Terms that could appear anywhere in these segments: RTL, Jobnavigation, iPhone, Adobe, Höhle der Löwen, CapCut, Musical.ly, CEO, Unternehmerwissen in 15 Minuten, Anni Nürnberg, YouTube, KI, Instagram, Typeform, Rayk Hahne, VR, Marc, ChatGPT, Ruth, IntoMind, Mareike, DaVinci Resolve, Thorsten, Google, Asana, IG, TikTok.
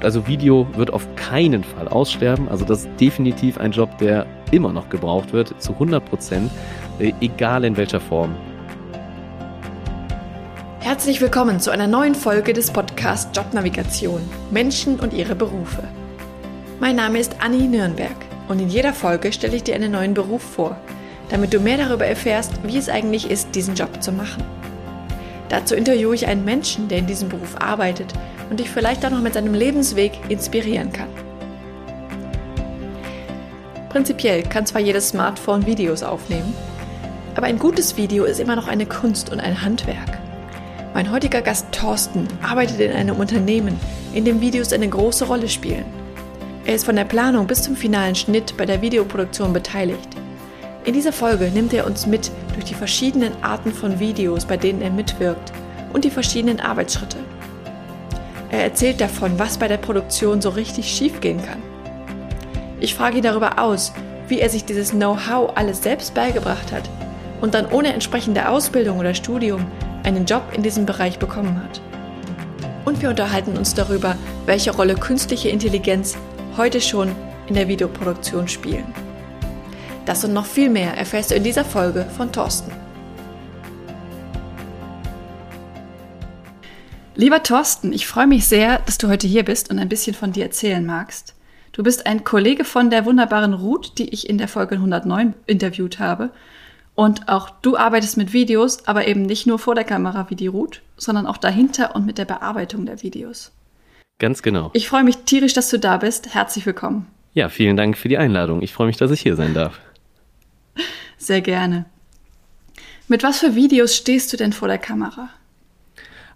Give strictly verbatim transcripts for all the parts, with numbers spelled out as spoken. Also Video wird auf keinen Fall aussterben. Also das ist definitiv ein Job, der immer noch gebraucht wird, zu hundert Prozent, egal in welcher Form. Herzlich willkommen zu einer neuen Folge des Podcasts Jobnavigation – Menschen und ihre Berufe. Mein Name ist Anni Nürnberg und in jeder Folge stelle ich dir einen neuen Beruf vor, damit du mehr darüber erfährst, wie es eigentlich ist, diesen Job zu machen. Dazu interviewe ich einen Menschen, der in diesem Beruf arbeitet und dich vielleicht auch noch mit seinem Lebensweg inspirieren kann. Prinzipiell kann zwar jedes Smartphone Videos aufnehmen, aber ein gutes Video ist immer noch eine Kunst und ein Handwerk. Mein heutiger Gast Thorsten arbeitet in einem Unternehmen, in dem Videos eine große Rolle spielen. Er ist von der Planung bis zum finalen Schnitt bei der Videoproduktion beteiligt. In dieser Folge nimmt er uns mit durch die verschiedenen Arten von Videos, bei denen er mitwirkt, und die verschiedenen Arbeitsschritte. Er erzählt davon, was bei der Produktion so richtig schief gehen kann. Ich frage ihn darüber aus, wie er sich dieses Know-how alles selbst beigebracht hat und dann ohne entsprechende Ausbildung oder Studium einen Job in diesem Bereich bekommen hat. Und wir unterhalten uns darüber, welche Rolle künstliche Intelligenz heute schon in der Videoproduktion spielt. Das und noch viel mehr erfährst du in dieser Folge von Thorsten. Lieber Thorsten, ich freue mich sehr, dass du heute hier bist und ein bisschen von dir erzählen magst. Du bist ein Kollege von der wunderbaren Ruth, die ich in der Folge hundertneun interviewt habe. Und auch du arbeitest mit Videos, aber eben nicht nur vor der Kamera wie die Ruth, sondern auch dahinter und mit der Bearbeitung der Videos. Ganz genau. Ich freue mich tierisch, dass du da bist. Herzlich willkommen. Ja, vielen Dank für die Einladung. Ich freue mich, dass ich hier sein darf. Sehr gerne. Mit was für Videos stehst du denn vor der Kamera?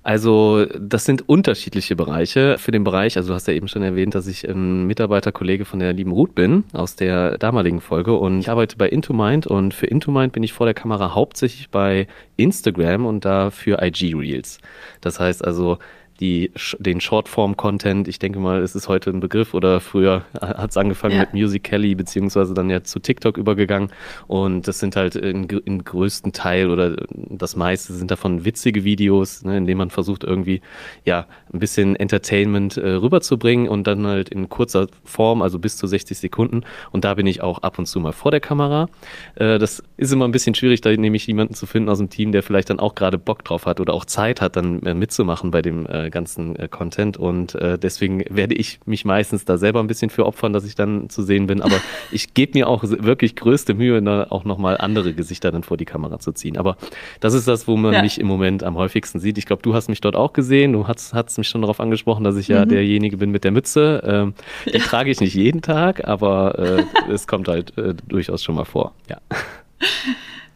Also das sind unterschiedliche Bereiche. Für den Bereich, also du hast ja eben schon erwähnt, dass ich ein Mitarbeiterkollege von der lieben Ruth bin, aus der damaligen Folge. Und ich arbeite bei IntoMind und für IntoMind bin ich vor der Kamera hauptsächlich bei Instagram und da für I G Reels. Das heißt also die, den Shortform-Content, ich denke mal, es ist heute ein Begriff oder früher hat es angefangen ja. mit Musical.ly beziehungsweise dann ja zu TikTok übergegangen und das sind halt im größten Teil oder das meiste sind davon witzige Videos, ne, in denen man versucht irgendwie ja ein bisschen Entertainment äh, rüberzubringen und dann halt in kurzer Form, also bis zu sechzig Sekunden und da bin ich auch ab und zu mal vor der Kamera. Äh, das ist immer ein bisschen schwierig, da nämlich jemanden zu finden aus dem Team, der vielleicht dann auch gerade Bock drauf hat oder auch Zeit hat, dann äh, mitzumachen bei dem äh, ganzen äh, Content und äh, deswegen werde ich mich meistens da selber ein bisschen für opfern, dass ich dann zu sehen bin, aber ich gebe mir auch wirklich größte Mühe, da auch nochmal andere Gesichter dann vor die Kamera zu ziehen, aber das ist das, wo man ja. mich im Moment am häufigsten sieht. Ich glaube, du hast mich dort auch gesehen, du hast, hast mich schon darauf angesprochen, dass ich mhm. ja derjenige bin mit der Mütze, ähm, ja. die trage ich nicht jeden Tag, aber äh, es kommt halt äh, durchaus schon mal vor. Ja.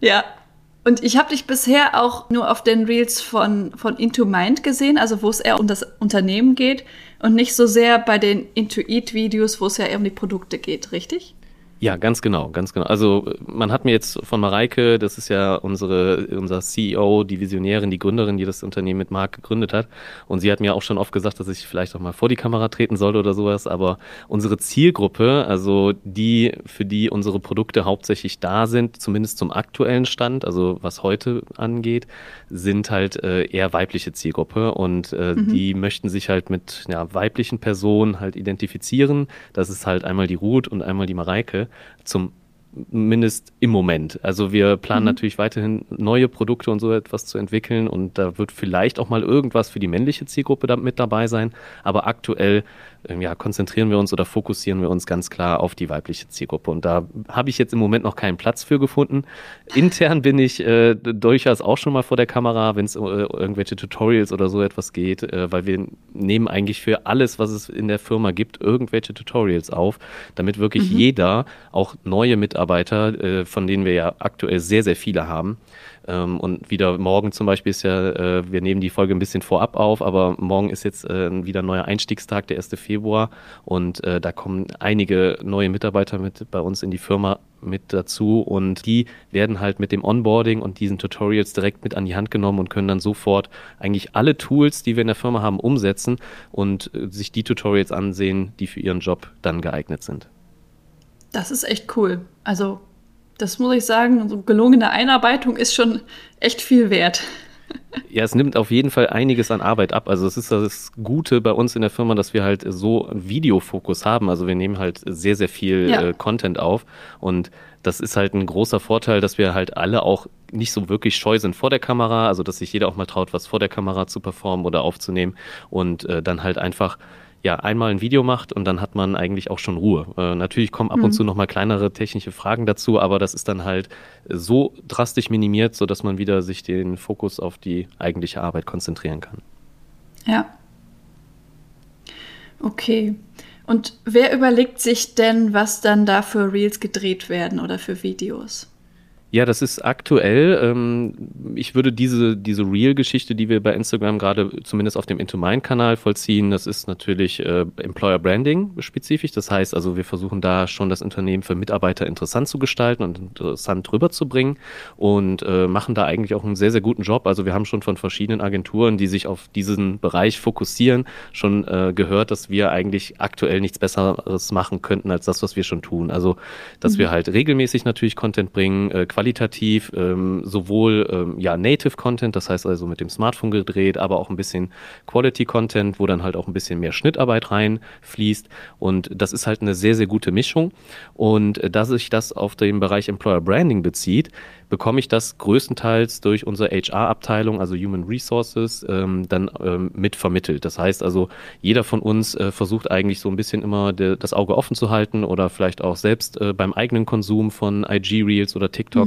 Ja. Und ich habe dich bisher auch nur auf den Reels von, von IntoMind gesehen, also wo es eher um das Unternehmen geht und nicht so sehr bei den Intuit-Videos, wo es ja eher um die Produkte geht, richtig? Ja, ganz genau, ganz genau. Also man hat mir jetzt von Mareike, das ist ja unsere unser C E O, die Visionärin, die Gründerin, die das Unternehmen mit Marc gegründet hat. Und sie hat mir auch schon oft gesagt, dass ich vielleicht auch mal vor die Kamera treten soll oder sowas. Aber unsere Zielgruppe, also die, für die unsere Produkte hauptsächlich da sind, zumindest zum aktuellen Stand, also was heute angeht, sind halt äh, eher weibliche Zielgruppe. Und äh, mhm. die möchten sich halt mit ja, weiblichen Personen halt identifizieren. Das ist halt einmal die Ruth und einmal die Mareike. Zum Mindest im Moment. Also wir planen mhm. natürlich weiterhin neue Produkte und so etwas zu entwickeln und da wird vielleicht auch mal irgendwas für die männliche Zielgruppe da mit dabei sein, aber aktuell ja, konzentrieren wir uns oder fokussieren wir uns ganz klar auf die weibliche Zielgruppe und da habe ich jetzt im Moment noch keinen Platz für gefunden. Intern bin ich äh, durchaus auch schon mal vor der Kamera, wenn es äh, irgendwelche Tutorials oder so etwas geht, äh, weil wir nehmen eigentlich für alles, was es in der Firma gibt, irgendwelche Tutorials auf, damit wirklich mhm. jeder, auch neue Mitarbeiter, von denen wir ja aktuell sehr, sehr viele haben. Und wieder morgen zum Beispiel ist ja, wir nehmen die Folge ein bisschen vorab auf, aber morgen ist jetzt wieder ein neuer Einstiegstag, der erster Februar. Und da kommen einige neue Mitarbeiter mit bei uns in die Firma mit dazu. Und die werden halt mit dem Onboarding und diesen Tutorials direkt mit an die Hand genommen und können dann sofort eigentlich alle Tools, die wir in der Firma haben, umsetzen und sich die Tutorials ansehen, die für ihren Job dann geeignet sind. Das ist echt cool. Also das muss ich sagen, so gelungene Einarbeitung ist schon echt viel wert. Ja, es nimmt auf jeden Fall einiges an Arbeit ab. Also es ist das Gute bei uns in der Firma, dass wir halt so einen Videofokus haben. Also wir nehmen halt sehr, sehr viel ja. Content auf. Und das ist halt ein großer Vorteil, dass wir halt alle auch nicht so wirklich scheu sind vor der Kamera. Also dass sich jeder auch mal traut, was vor der Kamera zu performen oder aufzunehmen. Und äh, dann halt einfach ja einmal ein Video macht und dann hat man eigentlich auch schon Ruhe. Äh, natürlich kommen ab mhm. und zu nochmal kleinere technische Fragen dazu, aber das ist dann halt so drastisch minimiert, sodass man wieder sich den Fokus auf die eigentliche Arbeit konzentrieren kann. Ja. Okay. Und wer überlegt sich denn, was dann da für Reels gedreht werden oder für Videos? Ja, das ist aktuell. Ähm, ich würde diese, diese Reel-Geschichte, die wir bei Instagram gerade zumindest auf dem IntoMind-Kanal vollziehen, das ist natürlich äh, Employer Branding spezifisch. Das heißt also, wir versuchen da schon das Unternehmen für Mitarbeiter interessant zu gestalten und interessant rüberzubringen und äh, machen da eigentlich auch einen sehr, sehr guten Job. Also wir haben schon von verschiedenen Agenturen, die sich auf diesen Bereich fokussieren, schon äh, gehört, dass wir eigentlich aktuell nichts Besseres machen könnten als das, was wir schon tun. Also, dass mhm. wir halt regelmäßig natürlich Content bringen, äh, Qualität qualitativ, ähm, sowohl ähm, ja, Native-Content, das heißt also mit dem Smartphone gedreht, aber auch ein bisschen Quality-Content, wo dann halt auch ein bisschen mehr Schnittarbeit reinfließt. Und das ist halt eine sehr, sehr gute Mischung. Und äh, da sich das auf den Bereich Employer Branding bezieht, bekomme ich das größtenteils durch unsere H R-Abteilung, also Human Resources, ähm, dann ähm, mit vermittelt. Das heißt also, jeder von uns äh, versucht eigentlich so ein bisschen immer de- das Auge offen zu halten oder vielleicht auch selbst äh, beim eigenen Konsum von I G-Reels oder TikToks, mhm.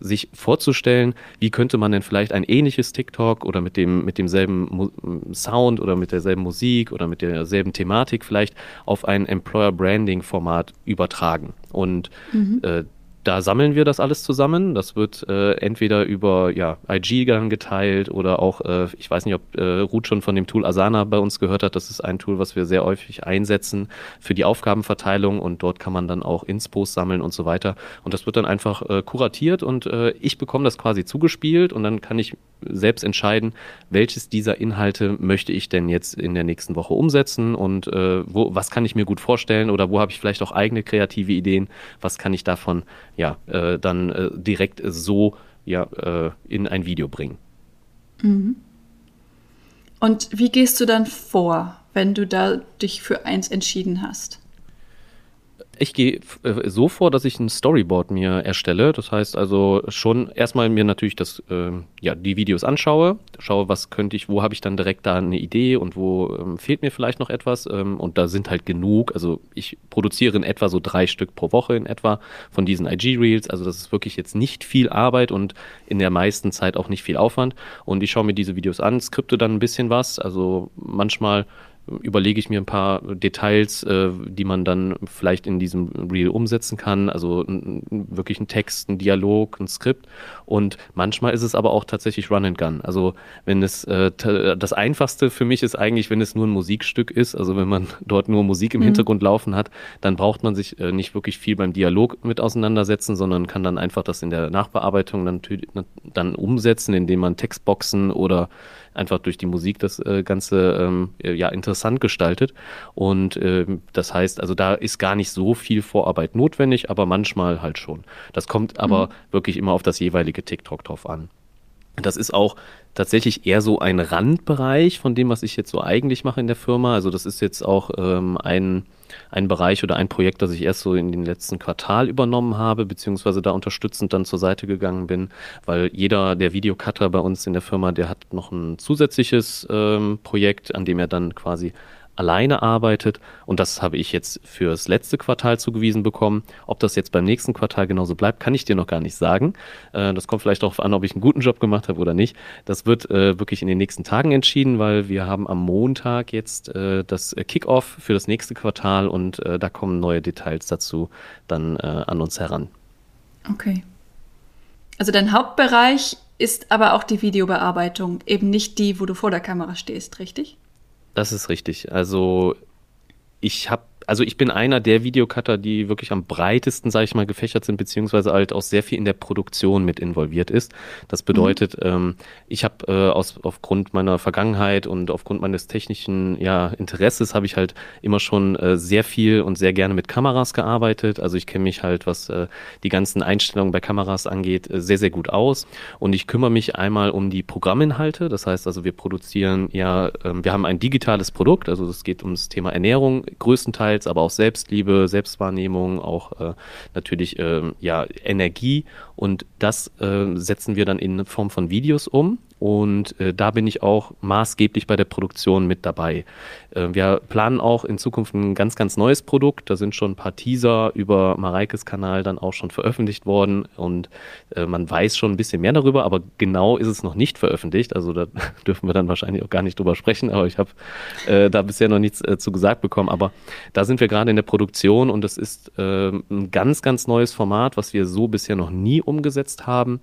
sich vorzustellen, wie könnte man denn vielleicht ein ähnliches TikTok oder mit dem mit demselben Mu- Sound oder mit derselben Musik oder mit derselben Thematik vielleicht auf ein Employer-Branding-Format übertragen. Und mhm. äh, da sammeln wir das alles zusammen. Das wird äh, entweder über ja, I G dann geteilt oder auch, äh, ich weiß nicht, ob äh, Ruth schon von dem Tool Asana bei uns gehört hat. Das ist ein Tool, was wir sehr häufig einsetzen für die Aufgabenverteilung und dort kann man dann auch Inspos sammeln und so weiter. Und das wird dann einfach äh, kuratiert und äh, ich bekomme das quasi zugespielt und dann kann ich selbst entscheiden, welches dieser Inhalte möchte ich denn jetzt in der nächsten Woche umsetzen und äh, wo, was kann ich mir gut vorstellen oder wo habe ich vielleicht auch eigene kreative Ideen, was kann ich davon ja, äh, dann äh, direkt äh, so ja, äh, in ein Video bringen. Mhm. Und wie gehst du dann vor, wenn du da dich für eins entschieden hast? Ich gehe äh, so vor, dass ich ein Storyboard mir erstelle. Das heißt also schon erstmal mir natürlich das, äh, ja, die Videos anschaue, schaue, was könnte ich, wo habe ich dann direkt da eine Idee und wo ähm, fehlt mir vielleicht noch etwas. Ähm, und da sind halt genug. Also ich produziere in etwa so drei Stück pro Woche in etwa von diesen I G-Reels. Also das ist wirklich jetzt nicht viel Arbeit und in der meisten Zeit auch nicht viel Aufwand. Und ich schaue mir diese Videos an, skripte dann ein bisschen was. Also manchmal überlege ich mir ein paar Details, äh, die man dann vielleicht in diesem Reel umsetzen kann, also n, wirklich einen Text, einen Dialog, ein Skript und manchmal ist es aber auch tatsächlich Run and Gun, also wenn es, äh, t- das Einfachste für mich ist eigentlich, wenn es nur ein Musikstück ist, also wenn man dort nur Musik im mhm. Hintergrund laufen hat, dann braucht man sich äh, nicht wirklich viel beim Dialog mit auseinandersetzen, sondern kann dann einfach das in der Nachbearbeitung dann, dann umsetzen, indem man Textboxen oder einfach durch die Musik das äh, Ganze ähm, ja, interessant gestaltet und äh, das heißt, also da ist gar nicht so viel Vorarbeit notwendig, aber manchmal halt schon. Das kommt aber mhm. wirklich immer auf das jeweilige TikTok drauf an. Das ist auch tatsächlich eher so ein Randbereich von dem, was ich jetzt so eigentlich mache in der Firma. Also das ist jetzt auch ähm, ein, ein Bereich oder ein Projekt, das ich erst so in den letzten Quartal übernommen habe, beziehungsweise da unterstützend dann zur Seite gegangen bin, weil jeder der Videocutter bei uns in der Firma, der hat noch ein zusätzliches ähm, Projekt, an dem er dann quasi alleine arbeitet und das habe ich jetzt fürs letzte Quartal zugewiesen bekommen. Ob das jetzt beim nächsten Quartal genauso bleibt, kann ich dir noch gar nicht sagen. Äh, das kommt vielleicht darauf an, ob ich einen guten Job gemacht habe oder nicht. Das wird äh, wirklich in den nächsten Tagen entschieden, weil wir haben am Montag jetzt äh, das Kick-Off für das nächste Quartal und äh, da kommen neue Details dazu dann äh, an uns heran. Okay. Also dein Hauptbereich ist aber auch die Videobearbeitung, eben nicht die, wo du vor der Kamera stehst, richtig? Das ist richtig. Also ich habe also ich bin einer der Videocutter, die wirklich am breitesten, sage ich mal, gefächert sind, beziehungsweise halt auch sehr viel in der Produktion mit involviert ist. Das bedeutet, mhm. ähm, ich habe äh, aus aufgrund meiner Vergangenheit und aufgrund meines technischen ja, Interesses habe ich halt immer schon äh, sehr viel und sehr gerne mit Kameras gearbeitet. Also ich kenne mich halt, was äh, die ganzen Einstellungen bei Kameras angeht, äh, sehr, sehr gut aus. Und ich kümmere mich einmal um die Programminhalte. Das heißt also, wir produzieren ja, äh, wir haben ein digitales Produkt, also es geht ums Thema Ernährung größtenteils, aber auch Selbstliebe, Selbstwahrnehmung, auch äh, natürlich äh, ja, Energie, und das äh, setzen wir dann in Form von Videos um. Und äh, da bin ich auch maßgeblich bei der Produktion mit dabei. Äh, wir planen auch in Zukunft ein ganz, ganz neues Produkt. Da sind schon ein paar Teaser über Mareikes Kanal dann auch schon veröffentlicht worden. Und äh, man weiß schon ein bisschen mehr darüber, aber genau ist es noch nicht veröffentlicht. Also da dürfen wir dann wahrscheinlich auch gar nicht drüber sprechen. Aber ich habe äh, da bisher noch nichts äh, zu gesagt bekommen. Aber da sind wir gerade in der Produktion, und das ist äh, ein ganz, ganz neues Format, was wir so bisher noch nie umgesetzt haben.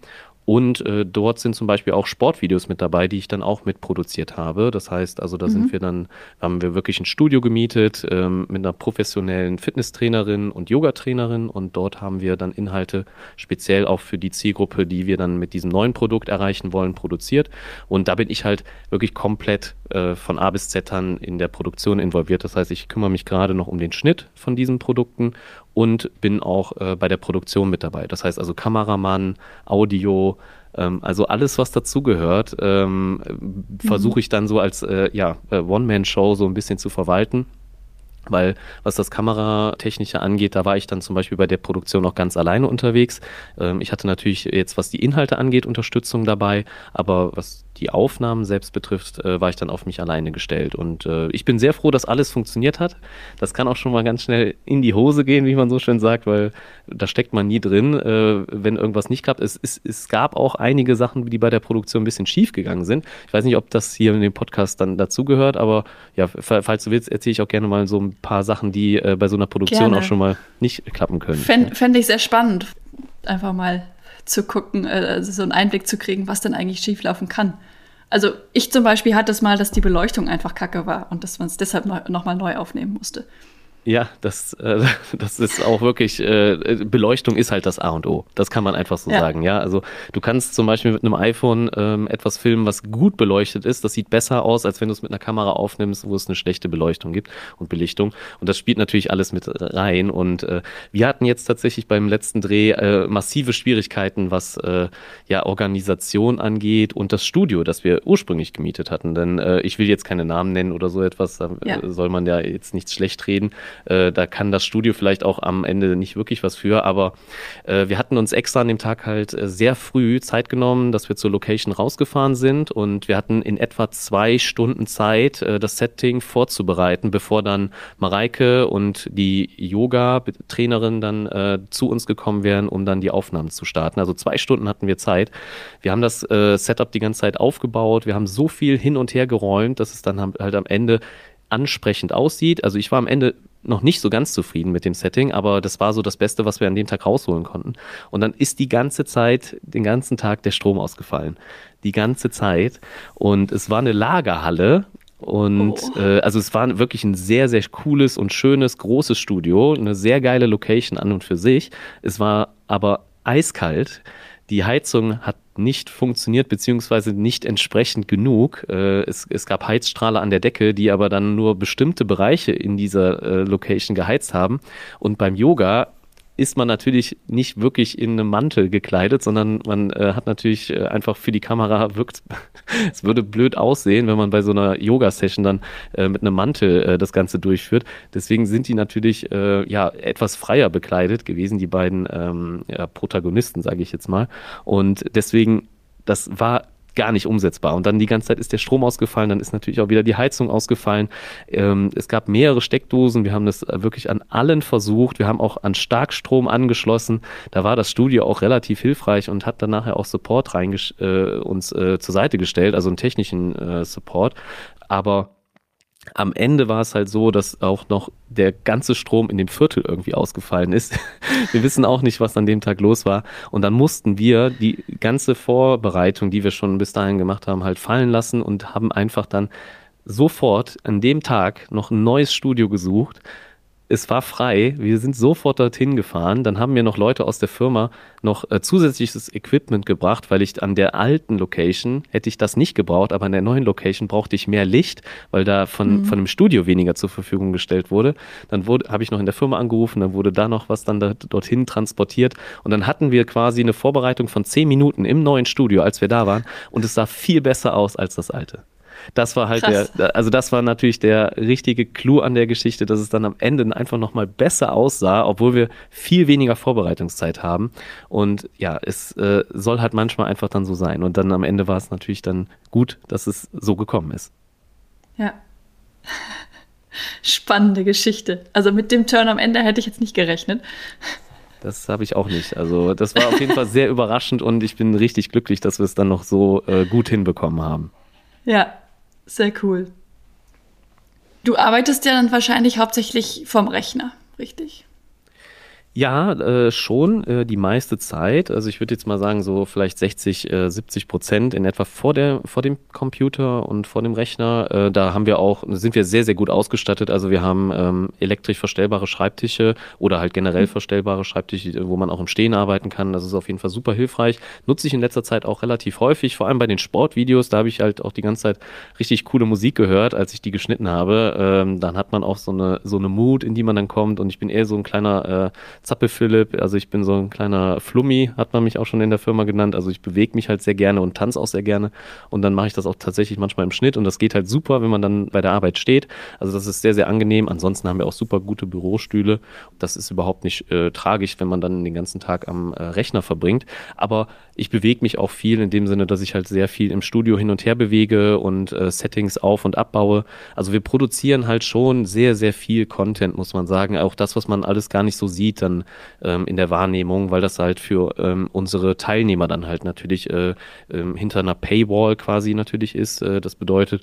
Und äh, dort sind zum Beispiel auch Sportvideos mit dabei, die ich dann auch mitproduziert habe. Das heißt, also da mhm. sind wir dann, haben wir wirklich ein Studio gemietet ähm, mit einer professionellen Fitnesstrainerin und Yogatrainerin. Und dort haben wir dann Inhalte speziell auch für die Zielgruppe, die wir dann mit diesem neuen Produkt erreichen wollen, produziert. Und da bin ich halt wirklich komplett äh, von A bis Z dann in der Produktion involviert. Das heißt, ich kümmere mich gerade noch um den Schnitt von diesen Produkten und bin auch äh, bei der Produktion mit dabei. Das heißt also Kameramann, Audio, ähm, also alles, was dazugehört, ähm, mhm. versuche ich dann so als äh, ja, One-Man-Show so ein bisschen zu verwalten. Weil was das Kameratechnische angeht, da war ich dann zum Beispiel bei der Produktion auch ganz alleine unterwegs. Ähm, ich hatte natürlich jetzt, was die Inhalte angeht, Unterstützung dabei, aber was die Aufnahmen selbst betrifft, äh, war ich dann auf mich alleine gestellt. Und äh, ich bin sehr froh, dass alles funktioniert hat. Das kann auch schon mal ganz schnell in die Hose gehen, wie man so schön sagt, weil da steckt man nie drin, äh, wenn irgendwas nicht klappt. Es, es, es gab auch einige Sachen, die bei der Produktion ein bisschen schief gegangen sind. Ich weiß nicht, ob das hier in dem Podcast dann dazugehört, aber ja, falls du willst, erzähle ich auch gerne mal so ein paar Sachen, die äh, bei so einer Produktion gerne. Auch schon mal nicht klappen können. Fänd, fände ich sehr spannend, einfach mal zu gucken, also so einen Einblick zu kriegen, was denn eigentlich schieflaufen kann. Also ich zum Beispiel hatte es mal, dass die Beleuchtung einfach kacke war und dass man es deshalb neu, nochmal neu aufnehmen musste. Ja, das, äh, das ist auch wirklich, äh, Beleuchtung ist halt das A und O. Das kann man einfach so ja. sagen, ja. Also du kannst zum Beispiel mit einem iPhone ähm, etwas filmen, was gut beleuchtet ist. Das sieht besser aus, als wenn du es mit einer Kamera aufnimmst, wo es eine schlechte Beleuchtung gibt und Belichtung. Und das spielt natürlich alles mit rein. Und äh, wir hatten jetzt tatsächlich beim letzten Dreh äh, massive Schwierigkeiten, was äh, ja Organisation angeht und das Studio, das wir ursprünglich gemietet hatten. Denn äh, ich will jetzt keine Namen nennen oder so etwas, da ja. soll man ja jetzt nichts schlecht reden. Äh, da kann das Studio vielleicht auch am Ende nicht wirklich was für, aber äh, wir hatten uns extra an dem Tag halt äh, sehr früh Zeit genommen, dass wir zur Location rausgefahren sind, und wir hatten in etwa zwei Stunden Zeit, äh, das Setting vorzubereiten, bevor dann Mareike und die Yoga-Trainerin dann äh, zu uns gekommen wären, um dann die Aufnahmen zu starten. Also zwei Stunden hatten wir Zeit. Wir haben das äh, Setup die ganze Zeit aufgebaut, wir haben so viel hin und her geräumt, dass es dann halt am Ende ansprechend aussieht. Also ich war am Ende noch nicht so ganz zufrieden mit dem Setting, aber das war so das Beste, was wir an dem Tag rausholen konnten. Und dann ist die ganze Zeit, den ganzen Tag der Strom ausgefallen. Die ganze Zeit. Und es war eine Lagerhalle. Und oh. äh, also es war wirklich ein sehr, sehr cooles und schönes, großes Studio. Eine sehr geile Location an und für sich. Es war aber eiskalt. Die Heizung hat nicht funktioniert, beziehungsweise nicht entsprechend genug. Es, es gab Heizstrahler an der Decke, die aber dann nur bestimmte Bereiche in dieser Location geheizt haben. Und beim Yoga ist man natürlich nicht wirklich in einem Mantel gekleidet, sondern man äh, hat natürlich äh, einfach für die Kamera wirkt, es würde blöd aussehen, wenn man bei so einer Yoga-Session dann äh, mit einem Mantel äh, das Ganze durchführt. Deswegen sind die natürlich äh, ja etwas freier bekleidet gewesen, die beiden ähm, ja, Protagonisten, sage ich jetzt mal. Und deswegen, das war gar nicht umsetzbar. Und dann die ganze Zeit ist der Strom ausgefallen, dann ist natürlich auch wieder die Heizung ausgefallen. Ähm, es gab mehrere Steckdosen, wir haben das wirklich an allen versucht. Wir haben auch an Starkstrom angeschlossen. Da war das Studio auch relativ hilfreich und hat dann nachher auch Support reingesch- äh, uns äh, zur Seite gestellt, also einen technischen äh, Support. Aber am Ende war es halt so, dass auch noch der ganze Strom in dem Viertel irgendwie ausgefallen ist. Wir wissen auch nicht, was an dem Tag los war. Und dann mussten wir die ganze Vorbereitung, die wir schon bis dahin gemacht haben, halt fallen lassen und haben einfach dann sofort an dem Tag noch ein neues Studio gesucht. es war frei, wir sind sofort dorthin gefahren, dann haben mir noch Leute aus der Firma noch äh, zusätzliches Equipment gebracht, weil ich an der alten Location hätte ich das nicht gebraucht, aber an der neuen Location brauchte ich mehr Licht, weil da von, mhm. von dem Studio weniger zur Verfügung gestellt wurde. Dann wurde, habe ich noch in der Firma angerufen, dann wurde da noch was dann da, dorthin transportiert und dann hatten wir quasi eine Vorbereitung von zehn Minuten im neuen Studio, als wir da waren und es sah viel besser aus als das alte. Das war halt Krass. der, also das war natürlich der richtige Clou an der Geschichte, dass es dann am Ende einfach nochmal besser aussah, obwohl wir viel weniger Vorbereitungszeit haben. Und ja, es äh, soll halt manchmal einfach dann so sein. Und dann am Ende war es natürlich dann gut, dass es so gekommen ist. Ja. Spannende Geschichte. Also mit dem Turn am Ende hätte ich jetzt nicht gerechnet. Das habe ich auch nicht. Also das war auf jeden Fall sehr überraschend und ich bin richtig glücklich, dass wir es dann noch so äh, gut hinbekommen haben. Ja. Sehr cool. Du arbeitest ja dann wahrscheinlich hauptsächlich vom Rechner, richtig? Ja, äh, schon äh, die meiste Zeit. Also ich würde jetzt mal sagen, so vielleicht sechzig, siebzig Prozent in etwa vor der, vor dem Computer und vor dem Rechner. Äh, da haben wir auch, sind wir sehr, sehr gut ausgestattet. Also wir haben ähm, elektrisch verstellbare Schreibtische oder halt generell verstellbare Schreibtische, wo man auch im Stehen arbeiten kann. Das ist auf jeden Fall super hilfreich. Nutze ich in letzter Zeit auch relativ häufig, vor allem bei den Sportvideos. Da habe ich halt auch die ganze Zeit richtig coole Musik gehört, als ich die geschnitten habe. Ähm, dann hat man auch so eine, so eine Mood, in die man dann kommt. Und ich bin eher so ein kleiner äh, Zappe-Philipp, also ich bin so ein kleiner Flummi, hat man mich auch schon in der Firma genannt, also ich bewege mich halt sehr gerne und tanze auch sehr gerne und dann mache ich das auch tatsächlich manchmal im Schnitt und das geht halt super, wenn man dann bei der Arbeit steht, also das ist sehr, sehr angenehm, ansonsten haben wir auch super gute Bürostühle, das ist überhaupt nicht äh, tragisch, wenn man dann den ganzen Tag am äh, Rechner verbringt, aber ich bewege mich auch viel in dem Sinne, dass ich halt sehr viel im Studio hin und her bewege und äh, Settings auf- und abbaue, also wir produzieren halt schon sehr, sehr viel Content, muss man sagen, auch das, was man alles gar nicht so sieht, dann ähm, in der Wahrnehmung, weil das halt für ähm, unsere Teilnehmer dann halt natürlich äh, äh, hinter einer Paywall quasi natürlich ist. Äh, das bedeutet,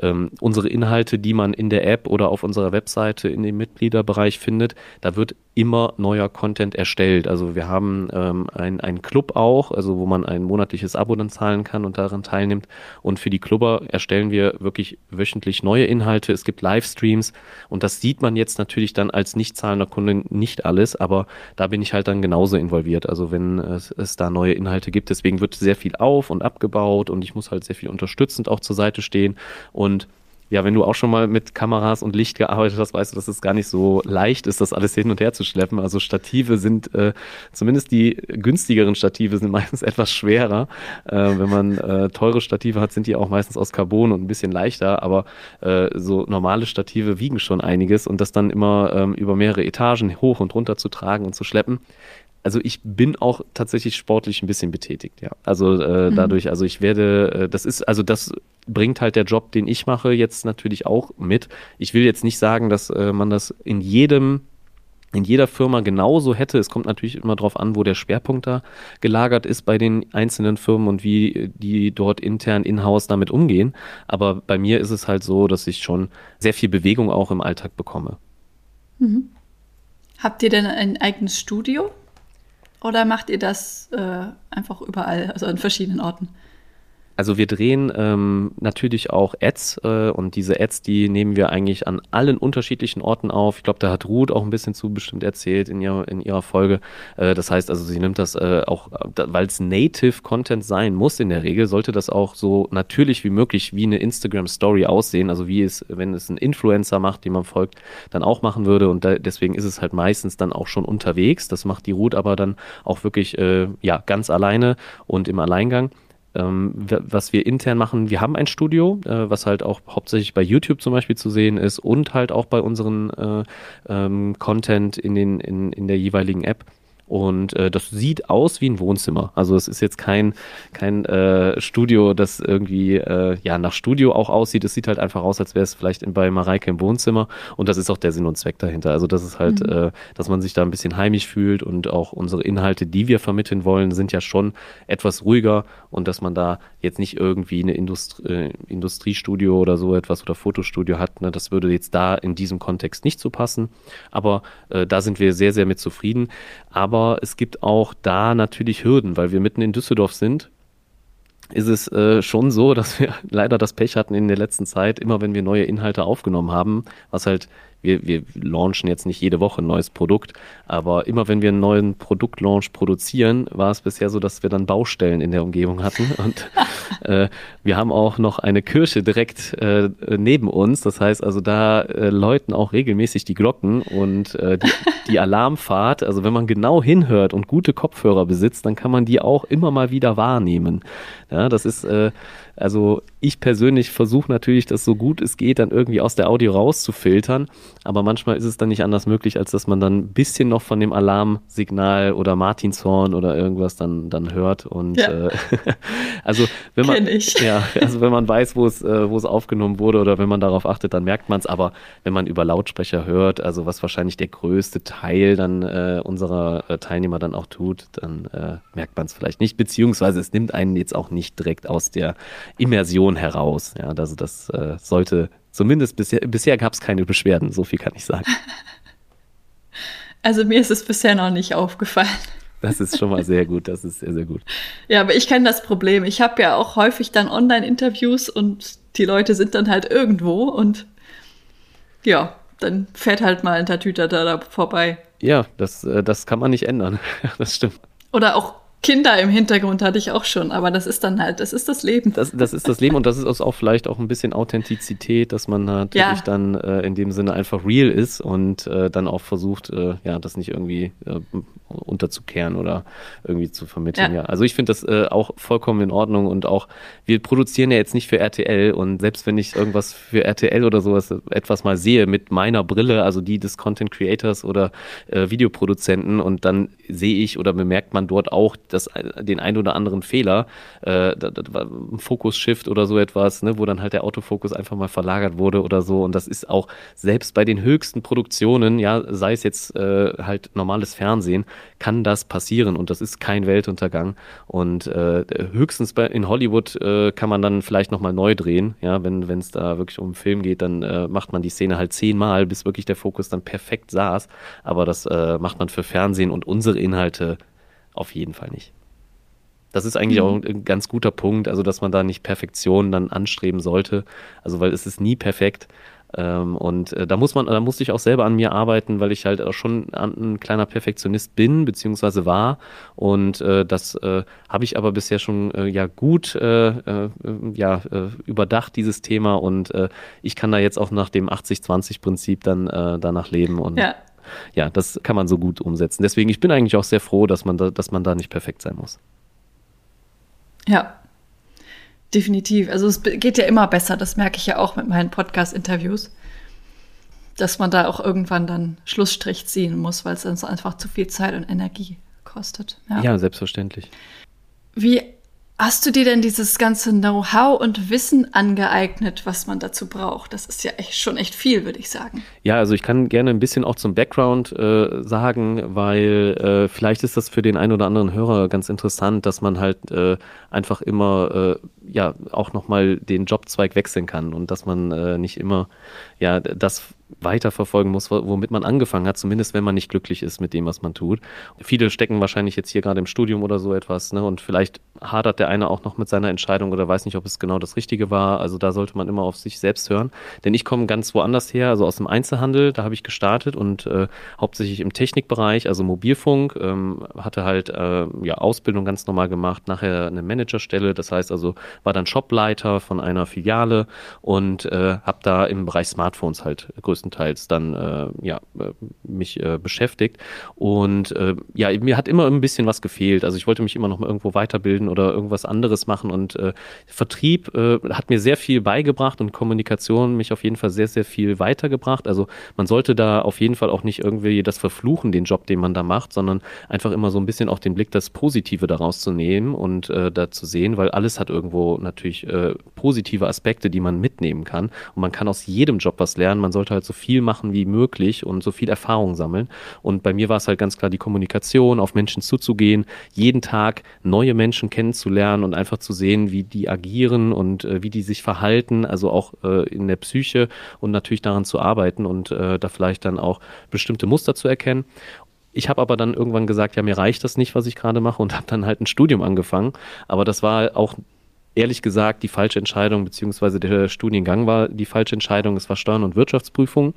ähm, unsere Inhalte, die man in der App oder auf unserer Webseite in dem Mitgliederbereich findet, da wird immer neuer Content erstellt. Also wir haben ähm, einen Club auch, also wo man ein monatliches Abo dann zahlen kann und daran teilnimmt. Und für die Clubber erstellen wir wirklich wöchentlich neue Inhalte. Es gibt Livestreams und das sieht man jetzt natürlich dann als nicht zahlender Kunde nicht alles, aber da bin ich halt dann genauso involviert. Also wenn es, es da neue Inhalte gibt, deswegen wird sehr viel auf- und abgebaut und ich muss halt sehr viel unterstützend auch zur Seite stehen und ja, wenn du auch schon mal mit Kameras und Licht gearbeitet hast, weißt du, dass es gar nicht so leicht ist, das alles hin und her zu schleppen. Also Stative sind, äh, zumindest die günstigeren Stative sind meistens etwas schwerer. Äh, wenn man äh, teure Stative hat, sind die auch meistens aus Carbon und ein bisschen leichter. Aber äh, so normale Stative wiegen schon einiges und das dann immer ähm, über mehrere Etagen hoch und runter zu tragen und zu schleppen. Also ich bin auch tatsächlich sportlich ein bisschen betätigt, ja. Also äh, mhm. dadurch, also ich werde, äh, das ist, also das bringt halt der Job, den ich mache, jetzt natürlich auch mit. Ich will jetzt nicht sagen, dass äh, man das in jedem in jeder Firma genauso hätte. Es kommt natürlich immer darauf an, wo der Schwerpunkt da gelagert ist bei den einzelnen Firmen und wie die dort intern in-house damit umgehen. Aber bei mir ist es halt so, dass ich schon sehr viel Bewegung auch im Alltag bekomme. Mhm. Habt ihr denn ein eigenes Studio? Oder macht ihr das äh, einfach überall, also an verschiedenen Orten? Also wir drehen ähm, natürlich auch Ads äh, und diese Ads, die nehmen wir eigentlich an allen unterschiedlichen Orten auf. Ich glaube, da hat Ruth auch ein bisschen zu bestimmt erzählt in ihrer, in ihrer Folge. Äh, das heißt also, sie nimmt das äh, auch, weil es Native Content sein muss in der Regel, sollte das auch so natürlich wie möglich wie eine Instagram Story aussehen. Also wie es, wenn es ein Influencer macht, dem man folgt, dann auch machen würde und da, deswegen ist es halt meistens dann auch schon unterwegs. Das macht die Ruth aber dann auch wirklich äh, ja, ganz alleine und im Alleingang. Was wir intern machen, wir haben ein Studio, was halt auch hauptsächlich bei YouTube zum Beispiel zu sehen ist und halt auch bei unseren äh, ähm, Content in, den, in, in der jeweiligen App. Und äh, das sieht aus wie ein Wohnzimmer. Also es ist jetzt kein, kein äh, Studio, das irgendwie äh, ja, nach Studio auch aussieht. Es sieht halt einfach aus, als wäre es vielleicht in, bei Mareike im Wohnzimmer. Und das ist auch der Sinn und Zweck dahinter. Also das ist halt, mhm. äh, dass man sich da ein bisschen heimisch fühlt und auch unsere Inhalte, die wir vermitteln wollen, sind ja schon etwas ruhiger. Und dass man da jetzt nicht irgendwie eine Indust- äh, Industriestudio oder so etwas oder Fotostudio hat, ne? Das würde jetzt da in diesem Kontext nicht so passen. Aber äh, da sind wir sehr, sehr mit zufrieden. Aber Aber es gibt auch da natürlich Hürden, weil wir mitten in Düsseldorf sind. Ist es äh, schon so, dass wir leider das Pech hatten in der letzten Zeit, immer wenn wir neue Inhalte aufgenommen haben, was halt wir, wir launchen jetzt nicht jede Woche ein neues Produkt, aber immer wenn wir einen neuen Produktlaunch produzieren, war es bisher so, dass wir dann Baustellen in der Umgebung hatten. Und äh, wir haben auch noch eine Kirche direkt äh, neben uns. Das heißt also, da äh, läuten auch regelmäßig die Glocken und äh, die, die Alarmfahrt. Also wenn man genau hinhört und gute Kopfhörer besitzt, dann kann man die auch immer mal wieder wahrnehmen. Ja, das ist äh, also ich persönlich versuche natürlich, das so gut es geht, dann irgendwie aus der Audio rauszufiltern. Aber manchmal ist es dann nicht anders möglich, als dass man dann ein bisschen noch von dem Alarmsignal oder Martinshorn oder irgendwas dann, dann hört. Und ja. äh, also wenn man ja, also wenn man weiß, wo es, äh, wo es aufgenommen wurde oder wenn man darauf achtet, dann merkt man es. Aber wenn man über Lautsprecher hört, also was wahrscheinlich der größte Teil dann äh, unserer äh, Teilnehmer dann auch tut, dann äh, merkt man es vielleicht nicht. Beziehungsweise es nimmt einen jetzt auch nicht direkt aus der Immersion heraus. Ja, also das äh, sollte zumindest bisher, bisher gab es keine Beschwerden, so viel kann ich sagen. Also mir ist es bisher noch nicht aufgefallen. Das ist schon mal sehr gut, das ist sehr, sehr gut. Ja, aber ich kenne das Problem. Ich habe ja auch häufig dann Online-Interviews und die Leute sind dann halt irgendwo und ja, dann fährt halt mal ein Tatütata da vorbei. Ja, das, äh, das kann man nicht ändern, das stimmt. Oder auch Kinder im Hintergrund hatte ich auch schon, aber das ist dann halt, das ist das Leben. Das, das ist das Leben und das ist auch vielleicht auch ein bisschen Authentizität, dass man natürlich ja. dann äh, in dem Sinne einfach real ist und äh, dann auch versucht, äh, ja, das nicht irgendwie äh, unterzukehren oder irgendwie zu vermitteln. Ja. Ja. Also ich finde das äh, auch vollkommen in Ordnung und auch, wir produzieren ja jetzt nicht für R T L und selbst wenn ich irgendwas für R T L oder sowas etwas mal sehe mit meiner Brille, also die des Content Creators oder äh, Videoproduzenten und dann sehe ich oder bemerkt man dort auch das, den ein oder anderen Fehler, äh, ein Fokus-Shift oder so etwas, ne, wo dann halt der Autofokus einfach mal verlagert wurde oder so. Und das ist auch selbst bei den höchsten Produktionen, ja, sei es jetzt äh, halt normales Fernsehen, kann das passieren und das ist kein Weltuntergang. Und äh, höchstens bei, in Hollywood äh, kann man dann vielleicht nochmal neu drehen, ja, wenn es da wirklich um einen Film geht, dann äh, macht man die Szene halt zehnmal, bis wirklich der Fokus dann perfekt saß. Aber das äh, macht man für Fernsehen und unsere Inhalte auf jeden Fall nicht. Das ist eigentlich mhm. auch ein ganz guter Punkt, also dass man da nicht Perfektion dann anstreben sollte, also weil es ist nie perfekt ähm, und äh, da muss man, da musste ich auch selber an mir arbeiten, weil ich halt auch schon ein, ein kleiner Perfektionist bin, beziehungsweise war und äh, das äh, habe ich aber bisher schon äh, ja gut äh, äh, ja, äh, überdacht, dieses Thema und äh, ich kann da jetzt auch nach dem achtzig zwanzig Prinzip dann äh, danach leben und ja. Ja, das kann man so gut umsetzen. Deswegen, ich bin eigentlich auch sehr froh, dass man da, dass man da nicht perfekt sein muss. Ja, definitiv. Also es geht ja immer besser. Das merke ich ja auch mit meinen Podcast-Interviews, dass man da auch irgendwann dann Schlussstrich ziehen muss, weil es sonst einfach zu viel Zeit und Energie kostet. Ja, ja, selbstverständlich. Wie hast du dir denn dieses ganze Know-how und Wissen angeeignet, was man dazu braucht? Das ist ja echt schon echt viel, würde ich sagen. Ja, also ich kann gerne ein bisschen auch zum Background äh, sagen, weil äh, vielleicht ist das für den einen oder anderen Hörer ganz interessant, dass man halt äh, einfach immer äh, ja auch nochmal den Jobzweig wechseln kann und dass man äh, nicht immer ja das weiterverfolgen muss, womit man angefangen hat, zumindest wenn man nicht glücklich ist mit dem, was man tut. Viele stecken wahrscheinlich jetzt hier gerade im Studium oder so etwas, ne, und vielleicht hadert der eine auch noch mit seiner Entscheidung oder weiß nicht, ob es genau das Richtige war. Also da sollte man immer auf sich selbst hören, denn ich komme ganz woanders her, also aus dem Einzelhandel, da habe ich gestartet und äh, hauptsächlich im Technikbereich, also Mobilfunk, ähm, hatte halt äh, ja, Ausbildung ganz normal gemacht, nachher eine Managerstelle, das heißt also, war dann Shopleiter von einer Filiale und äh, habe da im Bereich Smartphones halt größtenteils dann äh, ja, mich äh, beschäftigt und äh, ja, mir hat immer ein bisschen was gefehlt, also ich wollte mich immer noch mal irgendwo weiterbilden oder irgendwas anderes machen und äh, Vertrieb äh, hat mir sehr viel beigebracht und Kommunikation mich auf jeden Fall sehr, sehr viel weitergebracht, also man sollte da auf jeden Fall auch nicht irgendwie das verfluchen, den Job, den man da macht, sondern einfach immer so ein bisschen auch den Blick, das Positive daraus zu nehmen und äh, da zu sehen, weil alles hat irgendwo natürlich äh, positive Aspekte, die man mitnehmen kann und man kann aus jedem Job was lernen, man sollte halt so viel machen wie möglich und so viel Erfahrung sammeln. Und bei mir war es halt ganz klar die Kommunikation, auf Menschen zuzugehen, jeden Tag neue Menschen kennenzulernen und einfach zu sehen, wie die agieren und äh, wie die sich verhalten, also auch äh, in der Psyche und natürlich daran zu arbeiten und äh, da vielleicht dann auch bestimmte Muster zu erkennen. Ich habe aber dann irgendwann gesagt, ja, mir reicht das nicht, was ich gerade mache und habe dann halt ein Studium angefangen. Aber das war auch ehrlich gesagt die falsche Entscheidung, beziehungsweise der Studiengang war die falsche Entscheidung. Es war Steuern- und Wirtschaftsprüfung.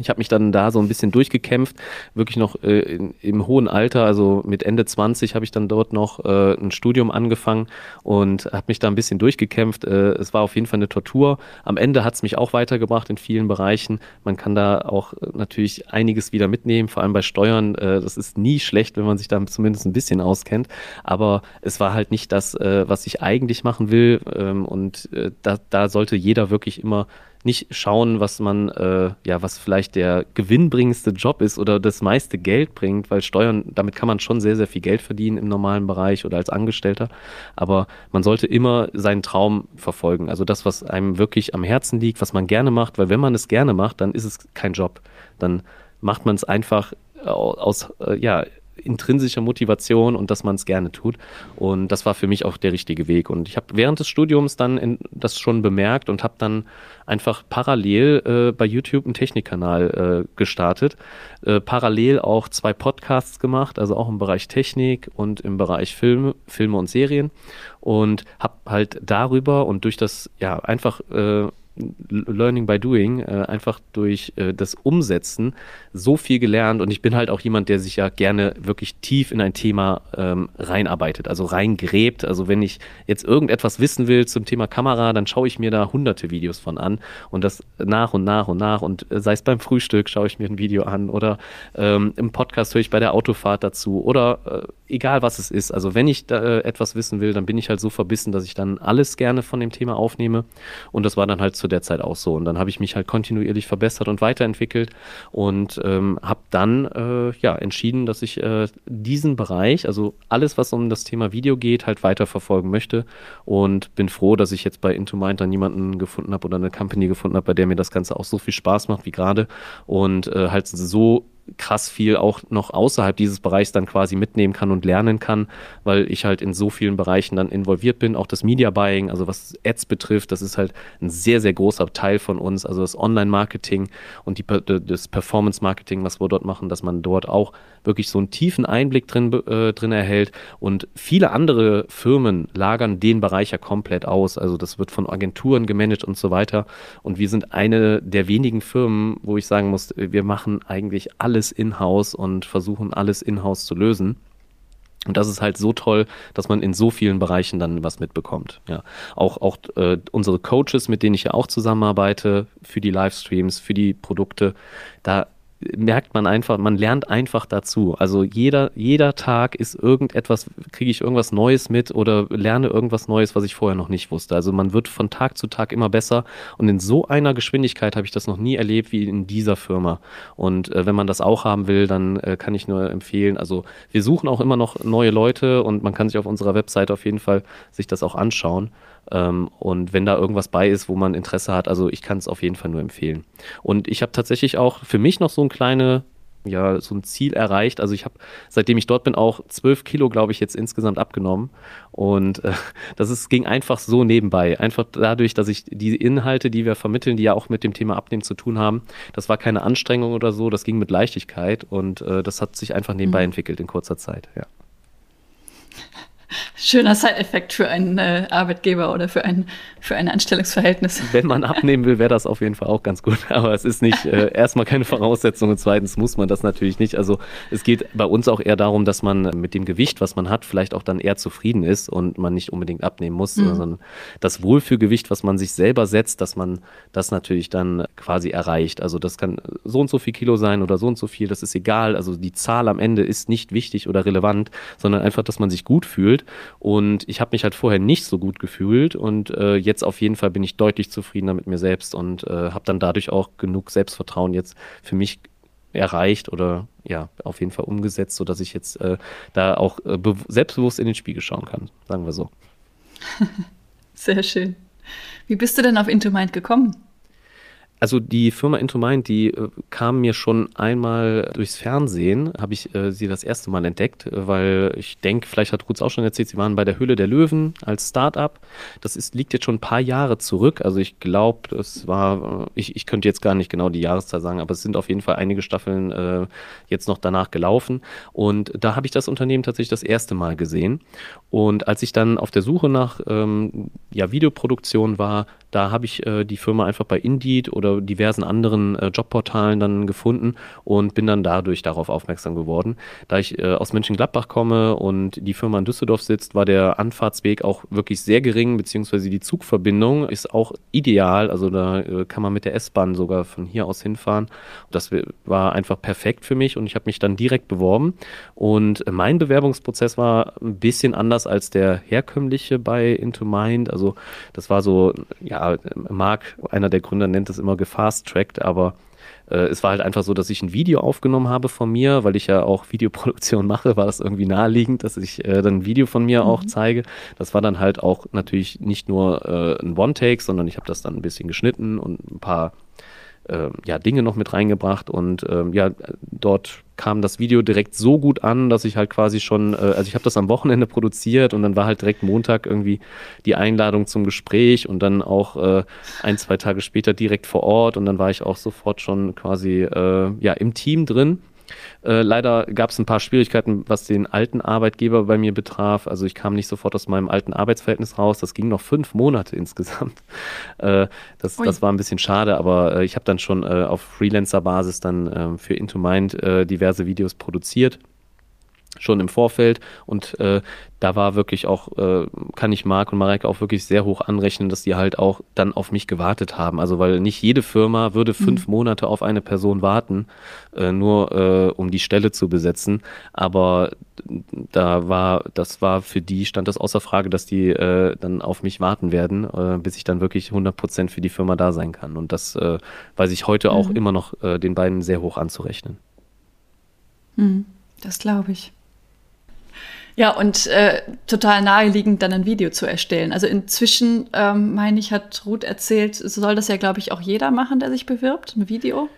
Ich habe mich dann da so ein bisschen durchgekämpft, wirklich noch äh, in, im hohen Alter, also mit Ende zwanzig habe ich dann dort noch äh, ein Studium angefangen und habe mich da ein bisschen durchgekämpft. Äh, es war auf jeden Fall eine Tortur. Am Ende hat es mich auch weitergebracht in vielen Bereichen. Man kann da auch natürlich einiges wieder mitnehmen, vor allem bei Steuern. Äh, das ist nie schlecht, wenn man sich da zumindest ein bisschen auskennt. Aber es war halt nicht das, äh, was ich eigentlich machen will. Ähm, und äh, da, da sollte jeder wirklich immer nicht schauen, was man, äh, ja, was vielleicht der gewinnbringendste Job ist oder das meiste Geld bringt, weil Steuern, damit kann man schon sehr, sehr viel Geld verdienen im normalen Bereich oder als Angestellter, aber man sollte immer seinen Traum verfolgen, also das, was einem wirklich am Herzen liegt, was man gerne macht, weil wenn man es gerne macht, dann ist es kein Job, dann macht man es einfach aus, äh, ja, intrinsischer Motivation und dass man es gerne tut. Und das war für mich auch der richtige Weg. Und ich habe während des Studiums dann in, das schon bemerkt und habe dann einfach parallel äh, bei YouTube einen Technikkanal äh, gestartet. Äh, parallel auch zwei Podcasts gemacht, also auch im Bereich Technik und im Bereich Film, Filme und Serien. Und habe halt darüber und durch das, ja, einfach äh, Learning by Doing, äh, einfach durch äh, das Umsetzen so viel gelernt, und ich bin halt auch jemand, der sich ja gerne wirklich tief in ein Thema ähm, reinarbeitet, also reingräbt. Also wenn ich jetzt irgendetwas wissen will zum Thema Kamera, dann schaue ich mir da hunderte Videos von an und das nach und nach und nach, und äh, sei es beim Frühstück schaue ich mir ein Video an oder ähm, im Podcast höre ich bei der Autofahrt dazu oder äh, egal was es ist. Also wenn ich da, äh, etwas wissen will, dann bin ich halt so verbissen, dass ich dann alles gerne von dem Thema aufnehme, und das war dann halt zu derzeit auch so. Und dann habe ich mich halt kontinuierlich verbessert und weiterentwickelt und ähm, habe dann äh, ja, entschieden, dass ich äh, diesen Bereich, also alles, was um das Thema Video geht, halt weiterverfolgen möchte, und bin froh, dass ich jetzt bei IntoMind dann jemanden gefunden habe oder eine Company gefunden habe, bei der mir das Ganze auch so viel Spaß macht wie gerade, und äh, halt so krass viel auch noch außerhalb dieses Bereichs dann quasi mitnehmen kann und lernen kann, weil ich halt in so vielen Bereichen dann involviert bin. Auch das Media Buying, also was Ads betrifft, das ist halt ein sehr, sehr großer Teil von uns. Also das Online-Marketing und die, das Performance-Marketing, was wir dort machen, dass man dort auch wirklich so einen tiefen Einblick drin, äh, drin erhält. Und viele andere Firmen lagern den Bereich ja komplett aus. Also das wird von Agenturen gemanagt und so weiter. Und wir sind eine der wenigen Firmen, wo ich sagen muss, wir machen eigentlich alles in-house und versuchen, alles in-house zu lösen. Und das ist halt so toll, dass man in so vielen Bereichen dann was mitbekommt. Ja. Auch, auch äh, unsere Coaches, mit denen ich ja auch zusammenarbeite, für die Livestreams, für die Produkte, da merkt man einfach, man lernt einfach dazu. Also jeder, jeder Tag ist irgendetwas, kriege ich irgendwas Neues mit oder lerne irgendwas Neues, was ich vorher noch nicht wusste. Also man wird von Tag zu Tag immer besser, und in so einer Geschwindigkeit habe ich das noch nie erlebt wie in dieser Firma. Und äh, wenn man das auch haben will, dann äh, kann ich nur empfehlen, also wir suchen auch immer noch neue Leute, und man kann sich auf unserer Webseite auf jeden Fall sich das auch anschauen. Und wenn da irgendwas bei ist, wo man Interesse hat, also ich kann es auf jeden Fall nur empfehlen. Und ich habe tatsächlich auch für mich noch so ein kleine, ja, so ein Ziel erreicht. Also ich habe, seitdem ich dort bin, auch zwölf Kilo, glaube ich, jetzt insgesamt abgenommen. Und äh, das ist, ging einfach so nebenbei. Einfach dadurch, dass ich die Inhalte, die wir vermitteln, die ja auch mit dem Thema Abnehmen zu tun haben, das war keine Anstrengung oder so, das ging mit Leichtigkeit, und äh, das hat sich einfach nebenbei mhm. entwickelt in kurzer Zeit, ja. Schöner Side-Effekt für einen äh, Arbeitgeber oder für ein, für ein Anstellungsverhältnis. Wenn man abnehmen will, wäre das auf jeden Fall auch ganz gut. Aber es ist nicht äh, erstmal keine Voraussetzung, und zweitens muss man das natürlich nicht. Also es geht bei uns auch eher darum, dass man mit dem Gewicht, was man hat, vielleicht auch dann eher zufrieden ist und man nicht unbedingt abnehmen muss, mhm. sondern das Wohlfühlgewicht, was man sich selber setzt, dass man das natürlich dann quasi erreicht. Also das kann so und so viel Kilo sein oder so und so viel, das ist egal. Also die Zahl am Ende ist nicht wichtig oder relevant, sondern einfach, dass man sich gut fühlt. Und ich habe mich halt vorher nicht so gut gefühlt, und äh, jetzt auf jeden Fall bin ich deutlich zufriedener mit mir selbst und äh, habe dann dadurch auch genug Selbstvertrauen jetzt für mich erreicht oder ja, auf jeden Fall umgesetzt, sodass ich jetzt äh, da auch äh, be- selbstbewusst in den Spiegel schauen kann, sagen wir so. Sehr schön. Wie bist du denn auf IntoMind gekommen? Also die Firma IntoMind, die äh, kam mir schon einmal durchs Fernsehen, habe ich äh, sie das erste Mal entdeckt, weil ich denke, vielleicht hat Ruth auch schon erzählt, sie waren bei der Höhle der Löwen als Start-up. Das ist, liegt jetzt schon ein paar Jahre zurück, also ich glaube, es war, ich, ich könnte jetzt gar nicht genau die Jahreszahl sagen, aber es sind auf jeden Fall einige Staffeln äh, jetzt noch danach gelaufen, und da habe ich das Unternehmen tatsächlich das erste Mal gesehen, und als ich dann auf der Suche nach ähm, ja, Videoproduktion war, da habe ich äh, die Firma einfach bei Indeed oder oder diversen anderen äh, Jobportalen dann gefunden und bin dann dadurch darauf aufmerksam geworden. Da ich äh, aus Mönchengladbach komme und die Firma in Düsseldorf sitzt, war der Anfahrtsweg auch wirklich sehr gering, beziehungsweise die Zugverbindung ist auch ideal. Also da äh, kann man mit der S-Bahn sogar von hier aus hinfahren. Das war einfach perfekt für mich und ich habe mich dann direkt beworben. Und mein Bewerbungsprozess war ein bisschen anders als der herkömmliche bei IntoMind. Also das war so, ja, Marc, einer der Gründer, nennt das immer gefast-tracked, aber es war halt einfach so, dass ich ein Video aufgenommen habe von mir, weil ich ja auch Videoproduktion mache, war das irgendwie naheliegend, dass ich äh, dann ein Video von mir mhm. auch zeige. Das war dann halt auch natürlich nicht nur äh, ein One-Take, sondern ich habe das dann ein bisschen geschnitten und ein paar äh, ja, Dinge noch mit reingebracht. Und äh, ja, dort kam das Video direkt so gut an, dass ich halt quasi schon, äh, also ich habe das am Wochenende produziert und dann war halt direkt Montag irgendwie die Einladung zum Gespräch und dann auch äh, ein, zwei Tage später direkt vor Ort und dann war ich auch sofort schon quasi äh, ja, im Team drin. Äh, leider gab es ein paar Schwierigkeiten, was den alten Arbeitgeber bei mir betraf. Also ich kam nicht sofort aus meinem alten Arbeitsverhältnis raus. Das ging noch fünf Monate insgesamt. Äh, das, das war ein bisschen schade, aber äh, ich habe dann schon äh, auf Freelancer-Basis dann äh, für IntoMind äh, diverse Videos produziert, schon im Vorfeld und äh, da war wirklich auch, äh, kann ich Marc und Mareike auch wirklich sehr hoch anrechnen, dass die halt auch dann auf mich gewartet haben, also weil nicht jede Firma würde fünf mhm. Monate auf eine Person warten, äh, nur äh, um die Stelle zu besetzen, aber da war, das war für die, stand das außer Frage, dass die äh, dann auf mich warten werden, äh, bis ich dann wirklich hundert Prozent für die Firma da sein kann und das äh, weiß ich heute mhm. auch immer noch äh, den beiden sehr hoch anzurechnen. Mhm. Das glaube ich. Ja, und äh, total naheliegend, dann ein Video zu erstellen. Also inzwischen, ähm, meine ich, hat Ruth erzählt, soll das ja, glaube ich, auch jeder machen, der sich bewirbt, ein Video?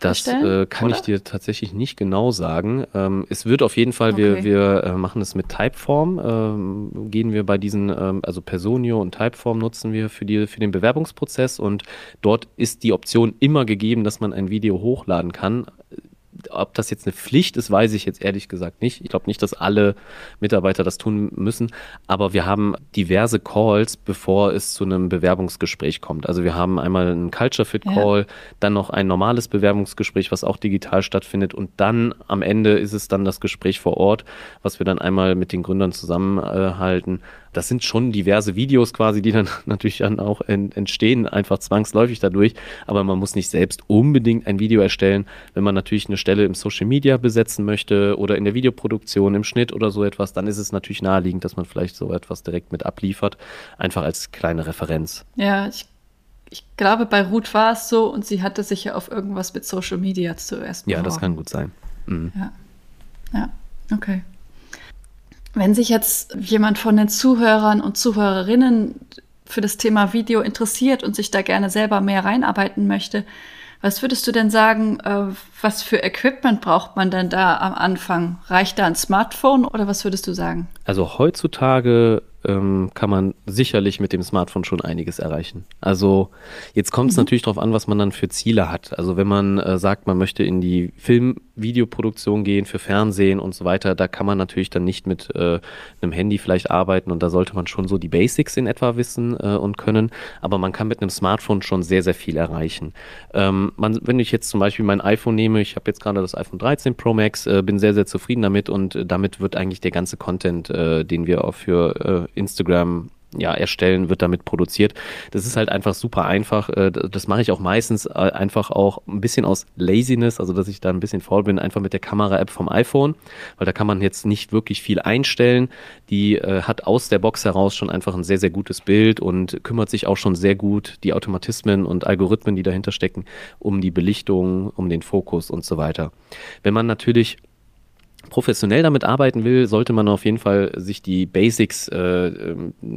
Das äh, kann oder? ich dir tatsächlich nicht genau sagen. Ähm, es wird auf jeden Fall, okay. wir, wir äh, machen es mit Typeform, ähm, gehen wir bei diesen, ähm, also Persononio und Typeform nutzen wir für, die, für den Bewerbungsprozess und dort ist die Option immer gegeben, dass man ein Video hochladen kann. Ob das jetzt eine Pflicht ist, weiß ich jetzt ehrlich gesagt nicht. Ich glaube nicht, dass alle Mitarbeiter das tun müssen, aber wir haben diverse Calls, bevor es zu einem Bewerbungsgespräch kommt. Also wir haben einmal einen Culture-Fit-Call, ja. dann noch ein normales Bewerbungsgespräch, was auch digital stattfindet und dann am Ende ist es dann das Gespräch vor Ort, was wir dann einmal mit den Gründern zusammenhalten. Das sind schon diverse Videos quasi, die dann natürlich dann auch entstehen, einfach zwangsläufig dadurch, aber man muss nicht selbst unbedingt ein Video erstellen, wenn man natürlich eine Stelle im Social Media besetzen möchte oder in der Videoproduktion, im Schnitt oder so etwas, dann ist es natürlich naheliegend, dass man vielleicht so etwas direkt mit abliefert, einfach als kleine Referenz. Ja, ich, ich glaube, bei Ruth war es so und sie hatte sich ja auf irgendwas mit Social Media zuerst beworben. Ja, das kann gut sein. Mhm. Ja. ja, okay. Wenn sich jetzt jemand von den Zuhörern und Zuhörerinnen für das Thema Video interessiert und sich da gerne selber mehr reinarbeiten möchte, was würdest du denn sagen, was für Equipment braucht man denn da am Anfang? Reicht da ein Smartphone oder was würdest du sagen? Also heutzutage ähm, kann man sicherlich mit dem Smartphone schon einiges erreichen. Also jetzt kommt es mhm. natürlich darauf an, was man dann für Ziele hat. Also wenn man äh, sagt, man möchte in die Film-Videoproduktion gehen, für Fernsehen und so weiter, da kann man natürlich dann nicht mit äh, einem Handy vielleicht arbeiten und da sollte man schon so die Basics in etwa wissen äh, und können. Aber man kann mit einem Smartphone schon sehr, sehr viel erreichen. Ähm, Man, wenn ich jetzt zum Beispiel mein iPhone nehme, ich habe jetzt gerade das iPhone dreizehn Pro Max, äh, bin sehr, sehr zufrieden damit und äh, damit wird eigentlich der ganze Content, äh, den wir auch für äh, Instagram ja, erstellen, wird damit produziert. Das ist halt einfach super einfach. Äh, das mache ich auch meistens äh, einfach auch ein bisschen aus Laziness, also dass ich da ein bisschen faul bin, einfach mit der Kamera-App vom iPhone, weil da kann man jetzt nicht wirklich viel einstellen. Die äh, hat aus der Box heraus schon einfach ein sehr, sehr gutes Bild und kümmert sich auch schon sehr gut die Automatismen und Algorithmen, die dahinter stecken, um die Belichtung, um den Fokus und so weiter. Wenn man natürlich professionell damit arbeiten will, sollte man auf jeden Fall sich die Basics äh,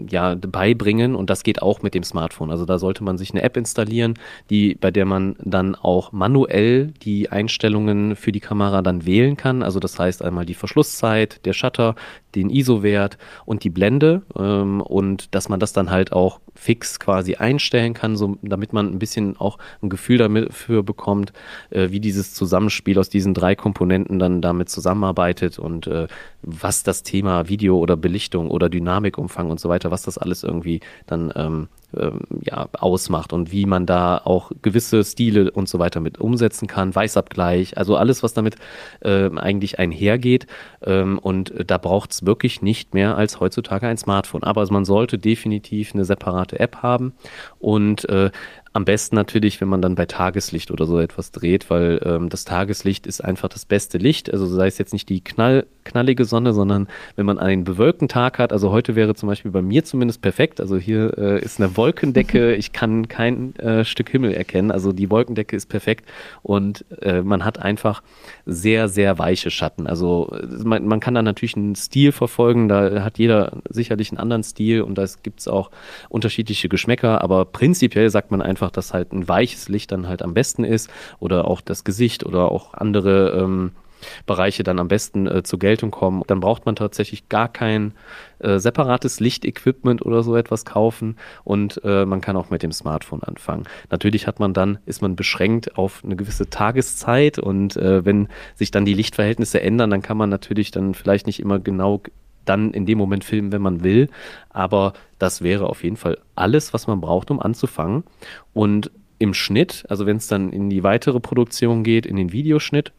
ja, beibringen und das geht auch mit dem Smartphone. Also da sollte man sich eine App installieren, die, bei der man dann auch manuell die Einstellungen für die Kamera dann wählen kann. Also das heißt einmal die Verschlusszeit, der Shutter, den I S O-Wert und die Blende ähm, und dass man das dann halt auch fix quasi einstellen kann, so, damit man ein bisschen auch ein Gefühl dafür bekommt, äh, wie dieses Zusammenspiel aus diesen drei Komponenten dann damit zusammenarbeitet. Und äh, was das Thema Video oder Belichtung oder Dynamikumfang und so weiter, was das alles irgendwie dann ähm, ähm, ja, ausmacht und wie man da auch gewisse Stile und so weiter mit umsetzen kann, Weißabgleich, also alles, was damit äh, eigentlich einhergeht. Ähm, und da braucht es wirklich nicht mehr als heutzutage ein Smartphone. Aber also man sollte definitiv eine separate App haben und äh, am besten natürlich, wenn man dann bei Tageslicht oder so etwas dreht, weil ähm, das Tageslicht ist einfach das beste Licht. Also sei es jetzt nicht die knall, knallige Sonne, sondern wenn man einen bewölkten Tag hat. Also heute wäre zum Beispiel bei mir zumindest perfekt. Also hier äh, ist eine Wolkendecke. Ich kann kein äh, Stück Himmel erkennen. Also die Wolkendecke ist perfekt und äh, man hat einfach sehr, sehr weiche Schatten. Also man, man kann da natürlich einen Stil verfolgen. Da hat jeder sicherlich einen anderen Stil und da gibt es auch unterschiedliche Geschmäcker. Aber prinzipiell sagt man einfach, dass halt ein weiches Licht dann halt am besten ist oder auch das Gesicht oder auch andere ähm, Bereiche dann am besten äh, zur Geltung kommen. Dann braucht man tatsächlich gar kein äh, separates Lichtequipment oder so etwas kaufen und äh, man kann auch mit dem Smartphone anfangen. Natürlich hat man dann, ist man beschränkt auf eine gewisse Tageszeit und äh, wenn sich dann die Lichtverhältnisse ändern, dann kann man natürlich dann vielleicht nicht immer genau dann in dem Moment filmen, wenn man will, aber das wäre auf jeden Fall alles, was man braucht, um anzufangen. Und im Schnitt, also wenn es dann in die weitere Produktion geht, in den Videoschnitt,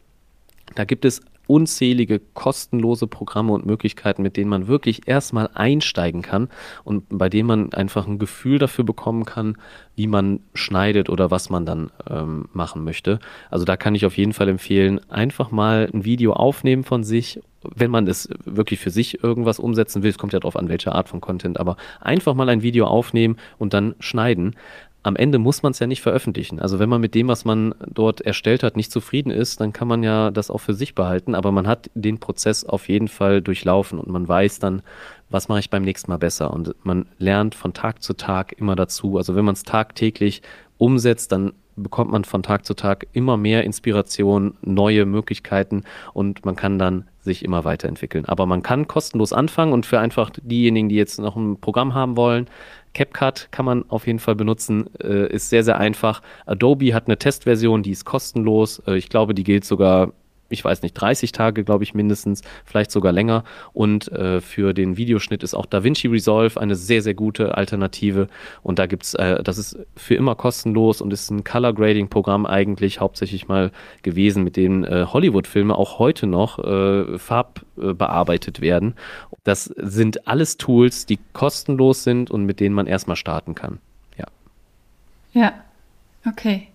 da gibt es unzählige kostenlose Programme und Möglichkeiten, mit denen man wirklich erstmal einsteigen kann und bei denen man einfach ein Gefühl dafür bekommen kann, wie man schneidet oder was man dann ähm, machen möchte. Also da kann ich auf jeden Fall empfehlen, einfach mal ein Video aufnehmen von sich, wenn man es wirklich für sich irgendwas umsetzen will. Es kommt ja darauf an, welche Art von Content, aber einfach mal ein Video aufnehmen und dann schneiden. Am Ende muss man es ja nicht veröffentlichen. Also wenn man mit dem, was man dort erstellt hat, nicht zufrieden ist, dann kann man ja das auch für sich behalten. Aber man hat den Prozess auf jeden Fall durchlaufen und man weiß dann, was mache ich beim nächsten Mal besser. Und man lernt von Tag zu Tag immer dazu. Also wenn man es tagtäglich umsetzt, dann bekommt man von Tag zu Tag immer mehr Inspiration, neue Möglichkeiten und man kann dann sich immer weiterentwickeln. Aber man kann kostenlos anfangen und für einfach diejenigen, die jetzt noch ein Programm haben wollen, CapCut kann man auf jeden Fall benutzen, äh, ist sehr, sehr einfach. Adobe hat eine Testversion, die ist kostenlos. Äh, ich glaube, die gilt sogar, ich weiß nicht, dreißig Tage, glaube ich, mindestens, vielleicht sogar länger. Und äh, für den Videoschnitt ist auch DaVinci Resolve eine sehr, sehr gute Alternative. Und da gibt's, äh, das ist für immer kostenlos und ist ein Color-Grading-Programm eigentlich hauptsächlich mal gewesen, mit dem äh, Hollywood-Filme auch heute noch äh, farbbearbeitet äh, werden. Das sind alles Tools, die kostenlos sind und mit denen man erstmal starten kann. Ja. Ja, okay.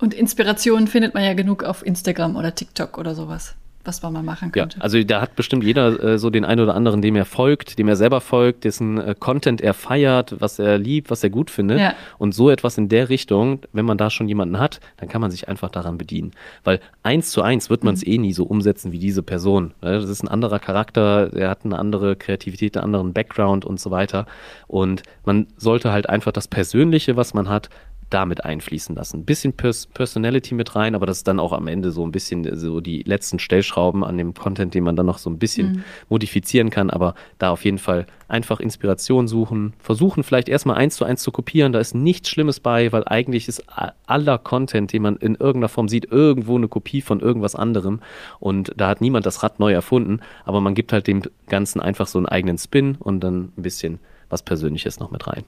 Und Inspirationen findet man ja genug auf Instagram oder TikTok oder sowas, was man mal machen könnte. Ja, also da hat bestimmt jeder äh, so den einen oder anderen, dem er folgt, dem er selber folgt, dessen äh, Content er feiert, was er liebt, was er gut findet. Ja. Und so etwas in der Richtung, wenn man da schon jemanden hat, dann kann man sich einfach daran bedienen. Weil eins zu eins wird man es mhm. eh nie so umsetzen wie diese Person. Das ist ein anderer Charakter, er hat eine andere Kreativität, einen anderen Background und so weiter. Und man sollte halt einfach das Persönliche, was man hat, damit einfließen lassen. Ein bisschen Pers- Personality mit rein, aber das ist dann auch am Ende so ein bisschen so die letzten Stellschrauben an dem Content, den man dann noch so ein bisschen mhm. modifizieren kann, aber da auf jeden Fall einfach Inspiration suchen, versuchen vielleicht erstmal eins zu eins zu kopieren, da ist nichts Schlimmes bei, weil eigentlich ist aller Content, den man in irgendeiner Form sieht, irgendwo eine Kopie von irgendwas anderem und da hat niemand das Rad neu erfunden, aber man gibt halt dem Ganzen einfach so einen eigenen Spin und dann ein bisschen was Persönliches noch mit rein.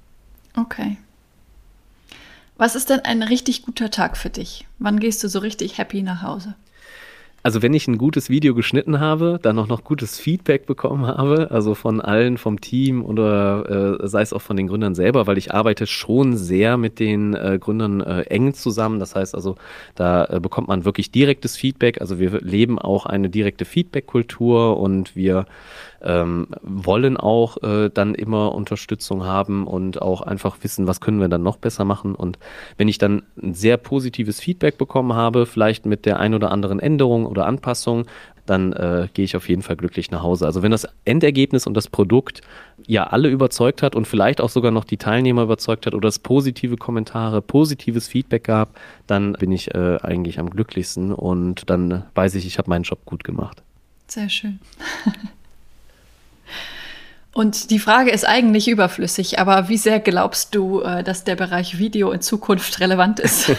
Okay. Was ist denn ein richtig guter Tag für dich? Wann gehst du so richtig happy nach Hause? Also wenn ich ein gutes Video geschnitten habe, dann auch noch gutes Feedback bekommen habe, also von allen, vom Team oder äh, sei es auch von den Gründern selber, weil ich arbeite schon sehr mit den äh, Gründern äh, eng zusammen. Das heißt also, da äh, bekommt man wirklich direktes Feedback. Also wir leben auch eine direkte Feedback-Kultur und wir ähm, wollen auch äh, dann immer Unterstützung haben und auch einfach wissen, was können wir dann noch besser machen. Und wenn ich dann ein sehr positives Feedback bekommen habe, vielleicht mit der ein oder anderen Änderung oder Anpassung, dann äh, gehe ich auf jeden Fall glücklich nach Hause. Also wenn das Endergebnis und das Produkt ja alle überzeugt hat und vielleicht auch sogar noch die Teilnehmer überzeugt hat oder es positive Kommentare, positives Feedback gab, dann bin ich äh, eigentlich am glücklichsten und dann weiß ich, ich habe meinen Job gut gemacht. Sehr schön. Und die Frage ist eigentlich überflüssig, aber wie sehr glaubst du, dass der Bereich Video in Zukunft relevant ist?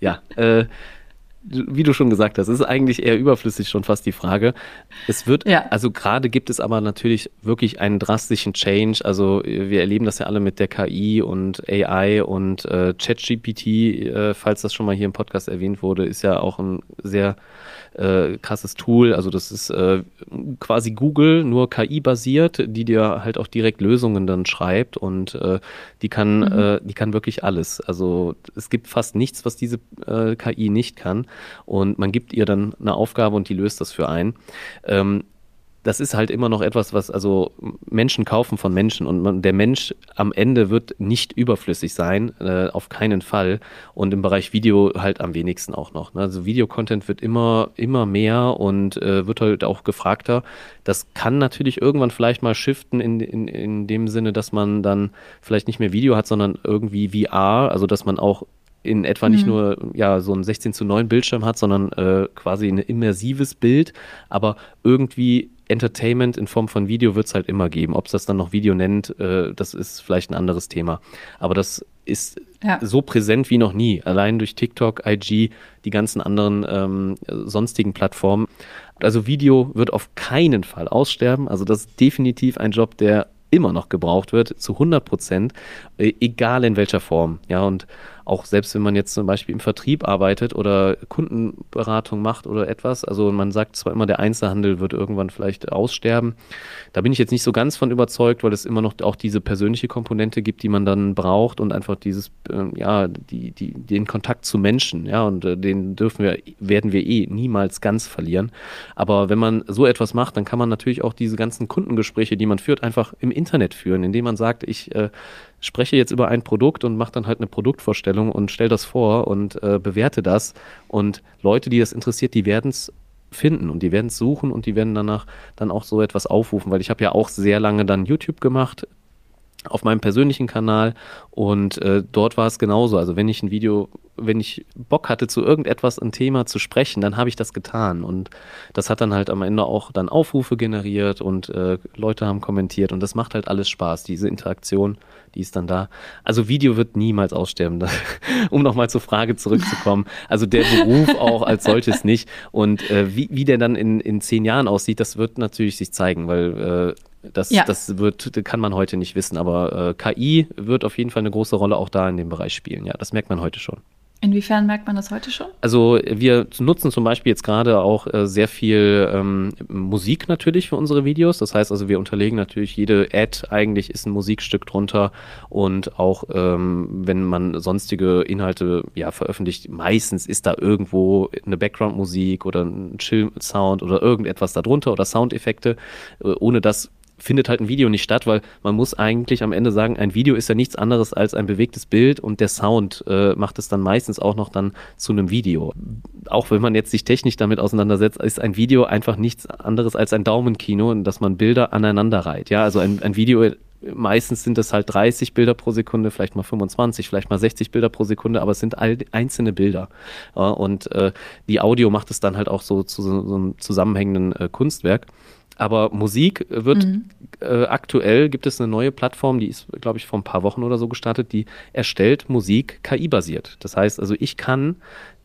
Ja, äh, wie du schon gesagt hast, ist eigentlich eher überflüssig schon fast die Frage. Es wird, ja. also gerade gibt es aber natürlich wirklich einen drastischen Change. Also wir erleben das ja alle mit der K I und A I und äh, ChatGPT, äh, falls das schon mal hier im Podcast erwähnt wurde, ist ja auch ein sehr äh, krasses Tool. Also das ist äh, quasi Google, nur K I-basiert, die dir halt auch direkt Lösungen dann schreibt und äh, die kann, mhm. äh, die kann wirklich alles. Also es gibt fast nichts, was diese äh, K I nicht kann. Und man gibt ihr dann eine Aufgabe und die löst das für einen. Ähm, das ist halt immer noch etwas, was also Menschen kaufen von Menschen und man, der Mensch am Ende wird nicht überflüssig sein, äh, auf keinen Fall. Und im Bereich Video halt am wenigsten auch noch. Ne? Also Videocontent wird immer, immer mehr und äh, wird halt auch gefragter. Das kann natürlich irgendwann vielleicht mal shiften in, in, in dem Sinne, dass man dann vielleicht nicht mehr Video hat, sondern irgendwie V R, also dass man auch in etwa nicht mhm. nur ja so ein sechzehn zu neun Bildschirm hat, sondern äh, quasi ein immersives Bild, aber irgendwie Entertainment in Form von Video wird es halt immer geben. Ob es das dann noch Video nennt, äh, das ist vielleicht ein anderes Thema. Aber das ist ja. so präsent wie noch nie, allein durch TikTok, I G, die ganzen anderen ähm, sonstigen Plattformen. Also Video wird auf keinen Fall aussterben, also das ist definitiv ein Job, der immer noch gebraucht wird, zu hundert Prozent, egal in welcher Form. Ja, und auch selbst wenn man jetzt zum Beispiel im Vertrieb arbeitet oder Kundenberatung macht oder etwas, also man sagt zwar immer, der Einzelhandel wird irgendwann vielleicht aussterben, da bin ich jetzt nicht so ganz von überzeugt, weil es immer noch auch diese persönliche Komponente gibt, die man dann braucht und einfach dieses, äh, ja, die, die, den Kontakt zu Menschen, ja, und äh, den dürfen wir, werden wir eh niemals ganz verlieren. Aber wenn man so etwas macht, dann kann man natürlich auch diese ganzen Kundengespräche, die man führt, einfach im Internet führen, indem man sagt, ich äh, spreche jetzt über ein Produkt und mache dann halt eine Produktvorstellung und stelle das vor und äh, bewerte das. Und Leute, die das interessiert, die werden es finden und die werden es suchen und die werden danach dann auch so etwas aufrufen, weil ich habe ja auch sehr lange dann YouTube gemacht auf meinem persönlichen Kanal und äh, dort war es genauso. Also wenn ich ein Video, wenn ich Bock hatte, zu irgendetwas, ein Thema zu sprechen, dann habe ich das getan und das hat dann halt am Ende auch dann Aufrufe generiert und äh, Leute haben kommentiert und das macht halt alles Spaß, diese Interaktion, die ist dann da. Also Video wird niemals aussterben, um nochmal zur Frage zurückzukommen. Also der Beruf auch als solches nicht und äh, wie, wie der dann in, in zehn Jahren aussieht, das wird natürlich sich zeigen, weil äh, Das, ja. das wird, kann man heute nicht wissen, aber äh, K I wird auf jeden Fall eine große Rolle auch da in dem Bereich spielen. Ja, das merkt man heute schon. Inwiefern merkt man das heute schon? Also wir nutzen zum Beispiel jetzt gerade auch äh, sehr viel ähm, Musik natürlich für unsere Videos. Das heißt also, wir unterlegen natürlich jede Ad, eigentlich ist ein Musikstück drunter und auch ähm, wenn man sonstige Inhalte ja veröffentlicht, meistens ist da irgendwo eine Background-Musik oder ein Chill-Sound oder irgendetwas darunter oder Soundeffekte, äh, ohne dass findet halt ein Video nicht statt, weil man muss eigentlich am Ende sagen, ein Video ist ja nichts anderes als ein bewegtes Bild und der Sound äh, macht es dann meistens auch noch dann zu einem Video. Auch wenn man jetzt sich technisch damit auseinandersetzt, ist ein Video einfach nichts anderes als ein Daumenkino, dass man Bilder aneinander reiht. Ja, also ein, ein Video, meistens sind das halt dreißig Bilder pro Sekunde, vielleicht mal fünfundzwanzig, vielleicht mal sechzig Bilder pro Sekunde, aber es sind all einzelne Bilder. Ja, und äh, die Audio macht es dann halt auch so zu so, so einem zusammenhängenden äh, Kunstwerk. Aber Musik wird mhm. äh, aktuell, gibt es eine neue Plattform, die ist, glaube ich, vor ein paar Wochen oder so gestartet, die erstellt Musik K I-basiert. Das heißt, also ich kann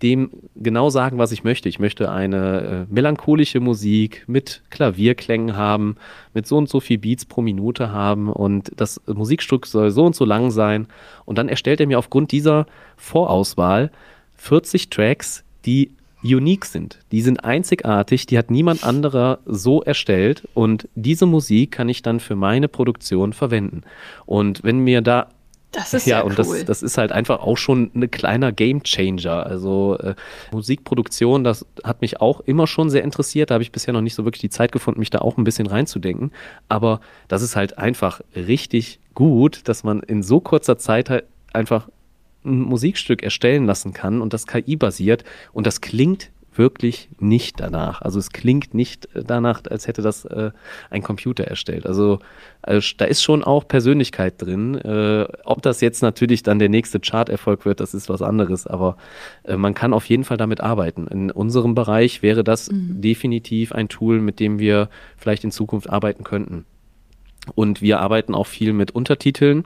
dem genau sagen, was ich möchte. Ich möchte eine äh, melancholische Musik mit Klavierklängen haben, mit so und so viel Beats pro Minute haben und das Musikstück soll so und so lang sein. Und dann erstellt er mir aufgrund dieser Vorauswahl vierzig Tracks, die unique sind. Die sind einzigartig, die hat niemand anderer so erstellt und diese Musik kann ich dann für meine Produktion verwenden. Und wenn mir da Das ist ja, ja und cool. das, das ist halt einfach auch schon ein kleiner Gamechanger. Also äh, Musikproduktion, das hat mich auch immer schon sehr interessiert. Da habe ich bisher noch nicht so wirklich die Zeit gefunden, mich da auch ein bisschen reinzudenken. Aber das ist halt einfach richtig gut, dass man in so kurzer Zeit halt einfach ein Musikstück erstellen lassen kann und das K I-basiert und das klingt wirklich nicht danach. Also es klingt nicht danach, als hätte das äh, ein Computer erstellt. Also, also da ist schon auch Persönlichkeit drin. Äh, ob das jetzt natürlich dann der nächste Chart-Erfolg wird, das ist was anderes, aber äh, man kann auf jeden Fall damit arbeiten. In unserem Bereich wäre das mhm. definitiv ein Tool, mit dem wir vielleicht in Zukunft arbeiten könnten. Und wir arbeiten auch viel mit Untertiteln.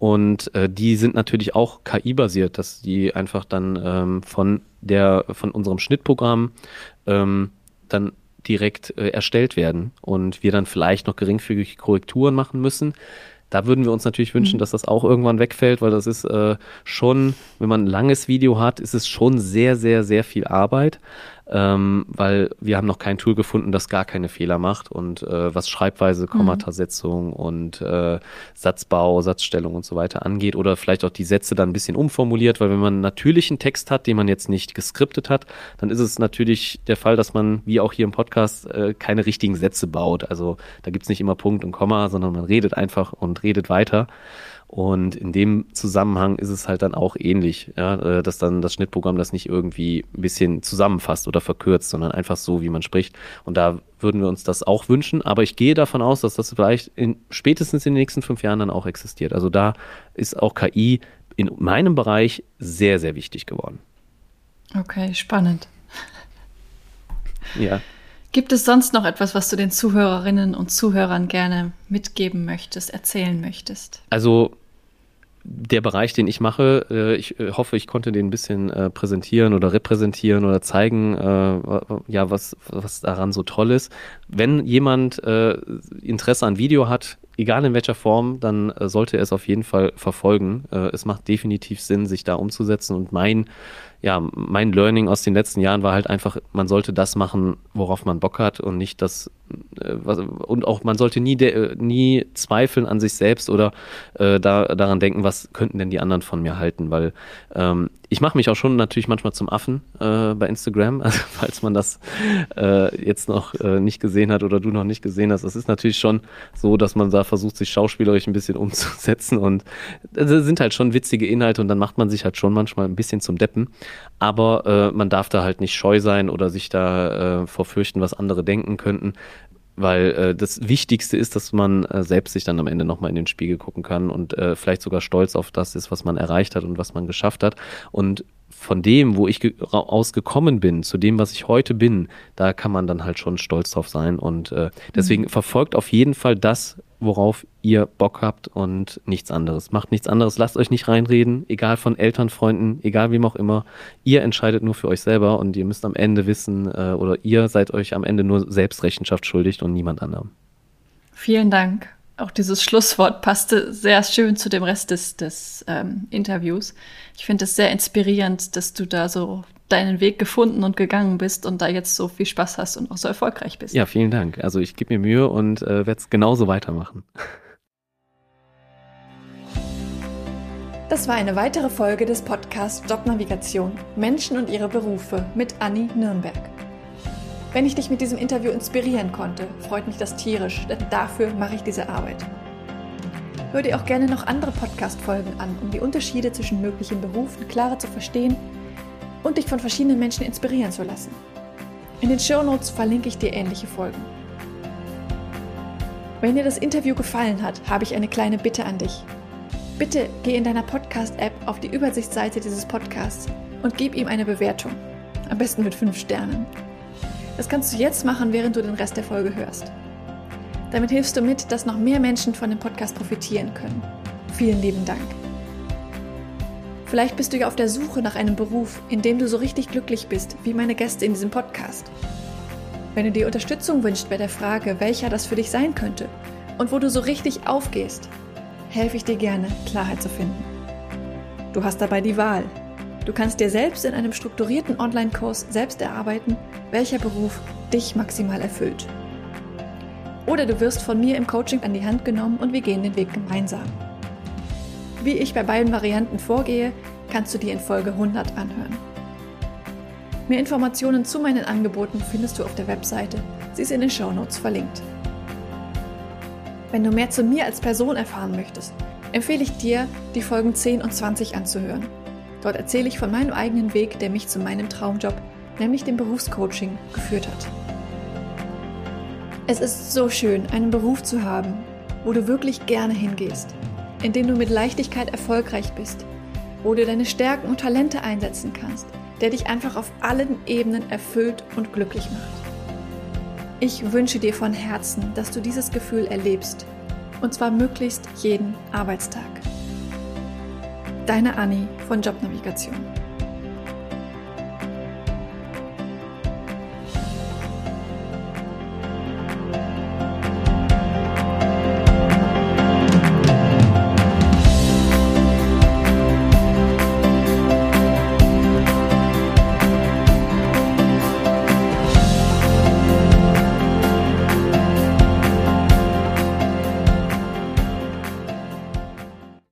Und äh, die sind natürlich auch K I-basiert, dass die einfach dann ähm, von der von unserem Schnittprogramm ähm, dann direkt äh, erstellt werden und wir dann vielleicht noch geringfügige Korrekturen machen müssen. Da würden wir uns natürlich wünschen, dass das auch irgendwann wegfällt, weil das ist äh, schon, wenn man ein langes Video hat, ist es schon sehr, sehr, sehr viel Arbeit, ähm, weil wir haben noch kein Tool gefunden, das gar keine Fehler macht und äh, was Schreibweise, Kommatasetzung und äh, Satzbau, Satzstellung und so weiter angeht oder vielleicht auch die Sätze dann ein bisschen umformuliert, weil wenn man einen natürlichen Text hat, den man jetzt nicht geskriptet hat, dann ist es natürlich der Fall, dass man, wie auch hier im Podcast, äh, keine richtigen Sätze baut. Also da gibt's nicht immer Punkt und Komma, sondern man redet einfach und redet weiter. Und in dem Zusammenhang ist es halt dann auch ähnlich, ja, dass dann das Schnittprogramm das nicht irgendwie ein bisschen zusammenfasst oder verkürzt, sondern einfach so, wie man spricht. Und da würden wir uns das auch wünschen. Aber ich gehe davon aus, dass das vielleicht in, spätestens in den nächsten fünf Jahren dann auch existiert. Also da ist auch K I in meinem Bereich sehr, sehr wichtig geworden. Okay, spannend. Ja. Gibt es sonst noch etwas, was du den Zuhörerinnen und Zuhörern gerne mitgeben möchtest, erzählen möchtest? Also der Bereich, den ich mache, ich hoffe, ich konnte den ein bisschen präsentieren oder repräsentieren oder zeigen, ja, was, was daran so toll ist. Wenn jemand Interesse an Video hat, egal in welcher Form, dann sollte er es auf jeden Fall verfolgen. Es macht definitiv Sinn, sich da umzusetzen. Und mein, ja, mein Learning aus den letzten Jahren war halt einfach, man sollte das machen, worauf man Bock hat und nicht das, was, und auch man sollte nie, de, nie zweifeln an sich selbst oder äh, da, daran denken, was könnten denn die anderen von mir halten, weil ähm, ich mache mich auch schon natürlich manchmal zum Affen äh, bei Instagram, also falls man das äh, jetzt noch äh, nicht gesehen hat oder du noch nicht gesehen hast, es ist natürlich schon so, dass man da versucht, sich schauspielerisch ein bisschen umzusetzen und das sind halt schon witzige Inhalte und dann macht man sich halt schon manchmal ein bisschen zum Deppen, aber äh, man darf da halt nicht scheu sein oder sich da äh, vor fürchten, was andere denken könnten, weil äh, das Wichtigste ist, dass man äh, selbst sich dann am Ende nochmal in den Spiegel gucken kann und äh, vielleicht sogar stolz auf das ist, was man erreicht hat und was man geschafft hat. Und von dem, wo ich ge- ausgekommen bin, zu dem, was ich heute bin, da kann man dann halt schon stolz drauf sein. Und äh, deswegen mhm. verfolgt auf jeden Fall das, worauf ihr Bock habt und nichts anderes. Macht nichts anderes, lasst euch nicht reinreden, egal von Eltern, Freunden, egal wem auch immer. Ihr entscheidet nur für euch selber und ihr müsst am Ende wissen äh, oder ihr seid euch am Ende nur selbst Rechenschaft schuldig und niemand anderem. Vielen Dank. Auch dieses Schlusswort passte sehr schön zu dem Rest des, des ähm, Interviews. Ich finde es sehr inspirierend, dass du da so deinen Weg gefunden und gegangen bist und da jetzt so viel Spaß hast und auch so erfolgreich bist. Ja, vielen Dank. Also ich gebe mir Mühe und äh, werde es genauso weitermachen. Das war eine weitere Folge des Podcasts Jobnavigation – Menschen und ihre Berufe mit Anni Nürnberg. Wenn ich dich mit diesem Interview inspirieren konnte, freut mich das tierisch, denn dafür mache ich diese Arbeit. Hör dir auch gerne noch andere Podcast-Folgen an, um die Unterschiede zwischen möglichen Berufen klarer zu verstehen und dich von verschiedenen Menschen inspirieren zu lassen. In den Shownotes verlinke ich dir ähnliche Folgen. Wenn dir das Interview gefallen hat, habe ich eine kleine Bitte an dich. Bitte geh in deiner Podcast-App auf die Übersichtsseite dieses Podcasts und gib ihm eine Bewertung. Am besten mit fünf Sternen. Das kannst du jetzt machen, während du den Rest der Folge hörst. Damit hilfst du mit, dass noch mehr Menschen von dem Podcast profitieren können. Vielen lieben Dank. Vielleicht bist du ja auf der Suche nach einem Beruf, in dem du so richtig glücklich bist, wie meine Gäste in diesem Podcast. Wenn du dir Unterstützung wünschst bei der Frage, welcher das für dich sein könnte und wo du so richtig aufgehst, helfe ich dir gerne, Klarheit zu finden. Du hast dabei die Wahl. Du kannst dir selbst in einem strukturierten Online-Kurs selbst erarbeiten, welcher Beruf dich maximal erfüllt. Oder du wirst von mir im Coaching an die Hand genommen und wir gehen den Weg gemeinsam. Wie ich bei beiden Varianten vorgehe, kannst du dir in Folge hundert anhören. Mehr Informationen zu meinen Angeboten findest du auf der Webseite. Sie ist in den Shownotes verlinkt. Wenn du mehr zu mir als Person erfahren möchtest, empfehle ich dir, die Folgen zehn und zwanzig anzuhören. Dort erzähle ich von meinem eigenen Weg, der mich zu meinem Traumjob, nämlich dem Berufscoaching, geführt hat. Es ist so schön, einen Beruf zu haben, wo du wirklich gerne hingehst, in dem du mit Leichtigkeit erfolgreich bist, wo du deine Stärken und Talente einsetzen kannst, der dich einfach auf allen Ebenen erfüllt und glücklich macht. Ich wünsche dir von Herzen, dass du dieses Gefühl erlebst, und zwar möglichst jeden Arbeitstag. Deine Anni von Jobnavigation.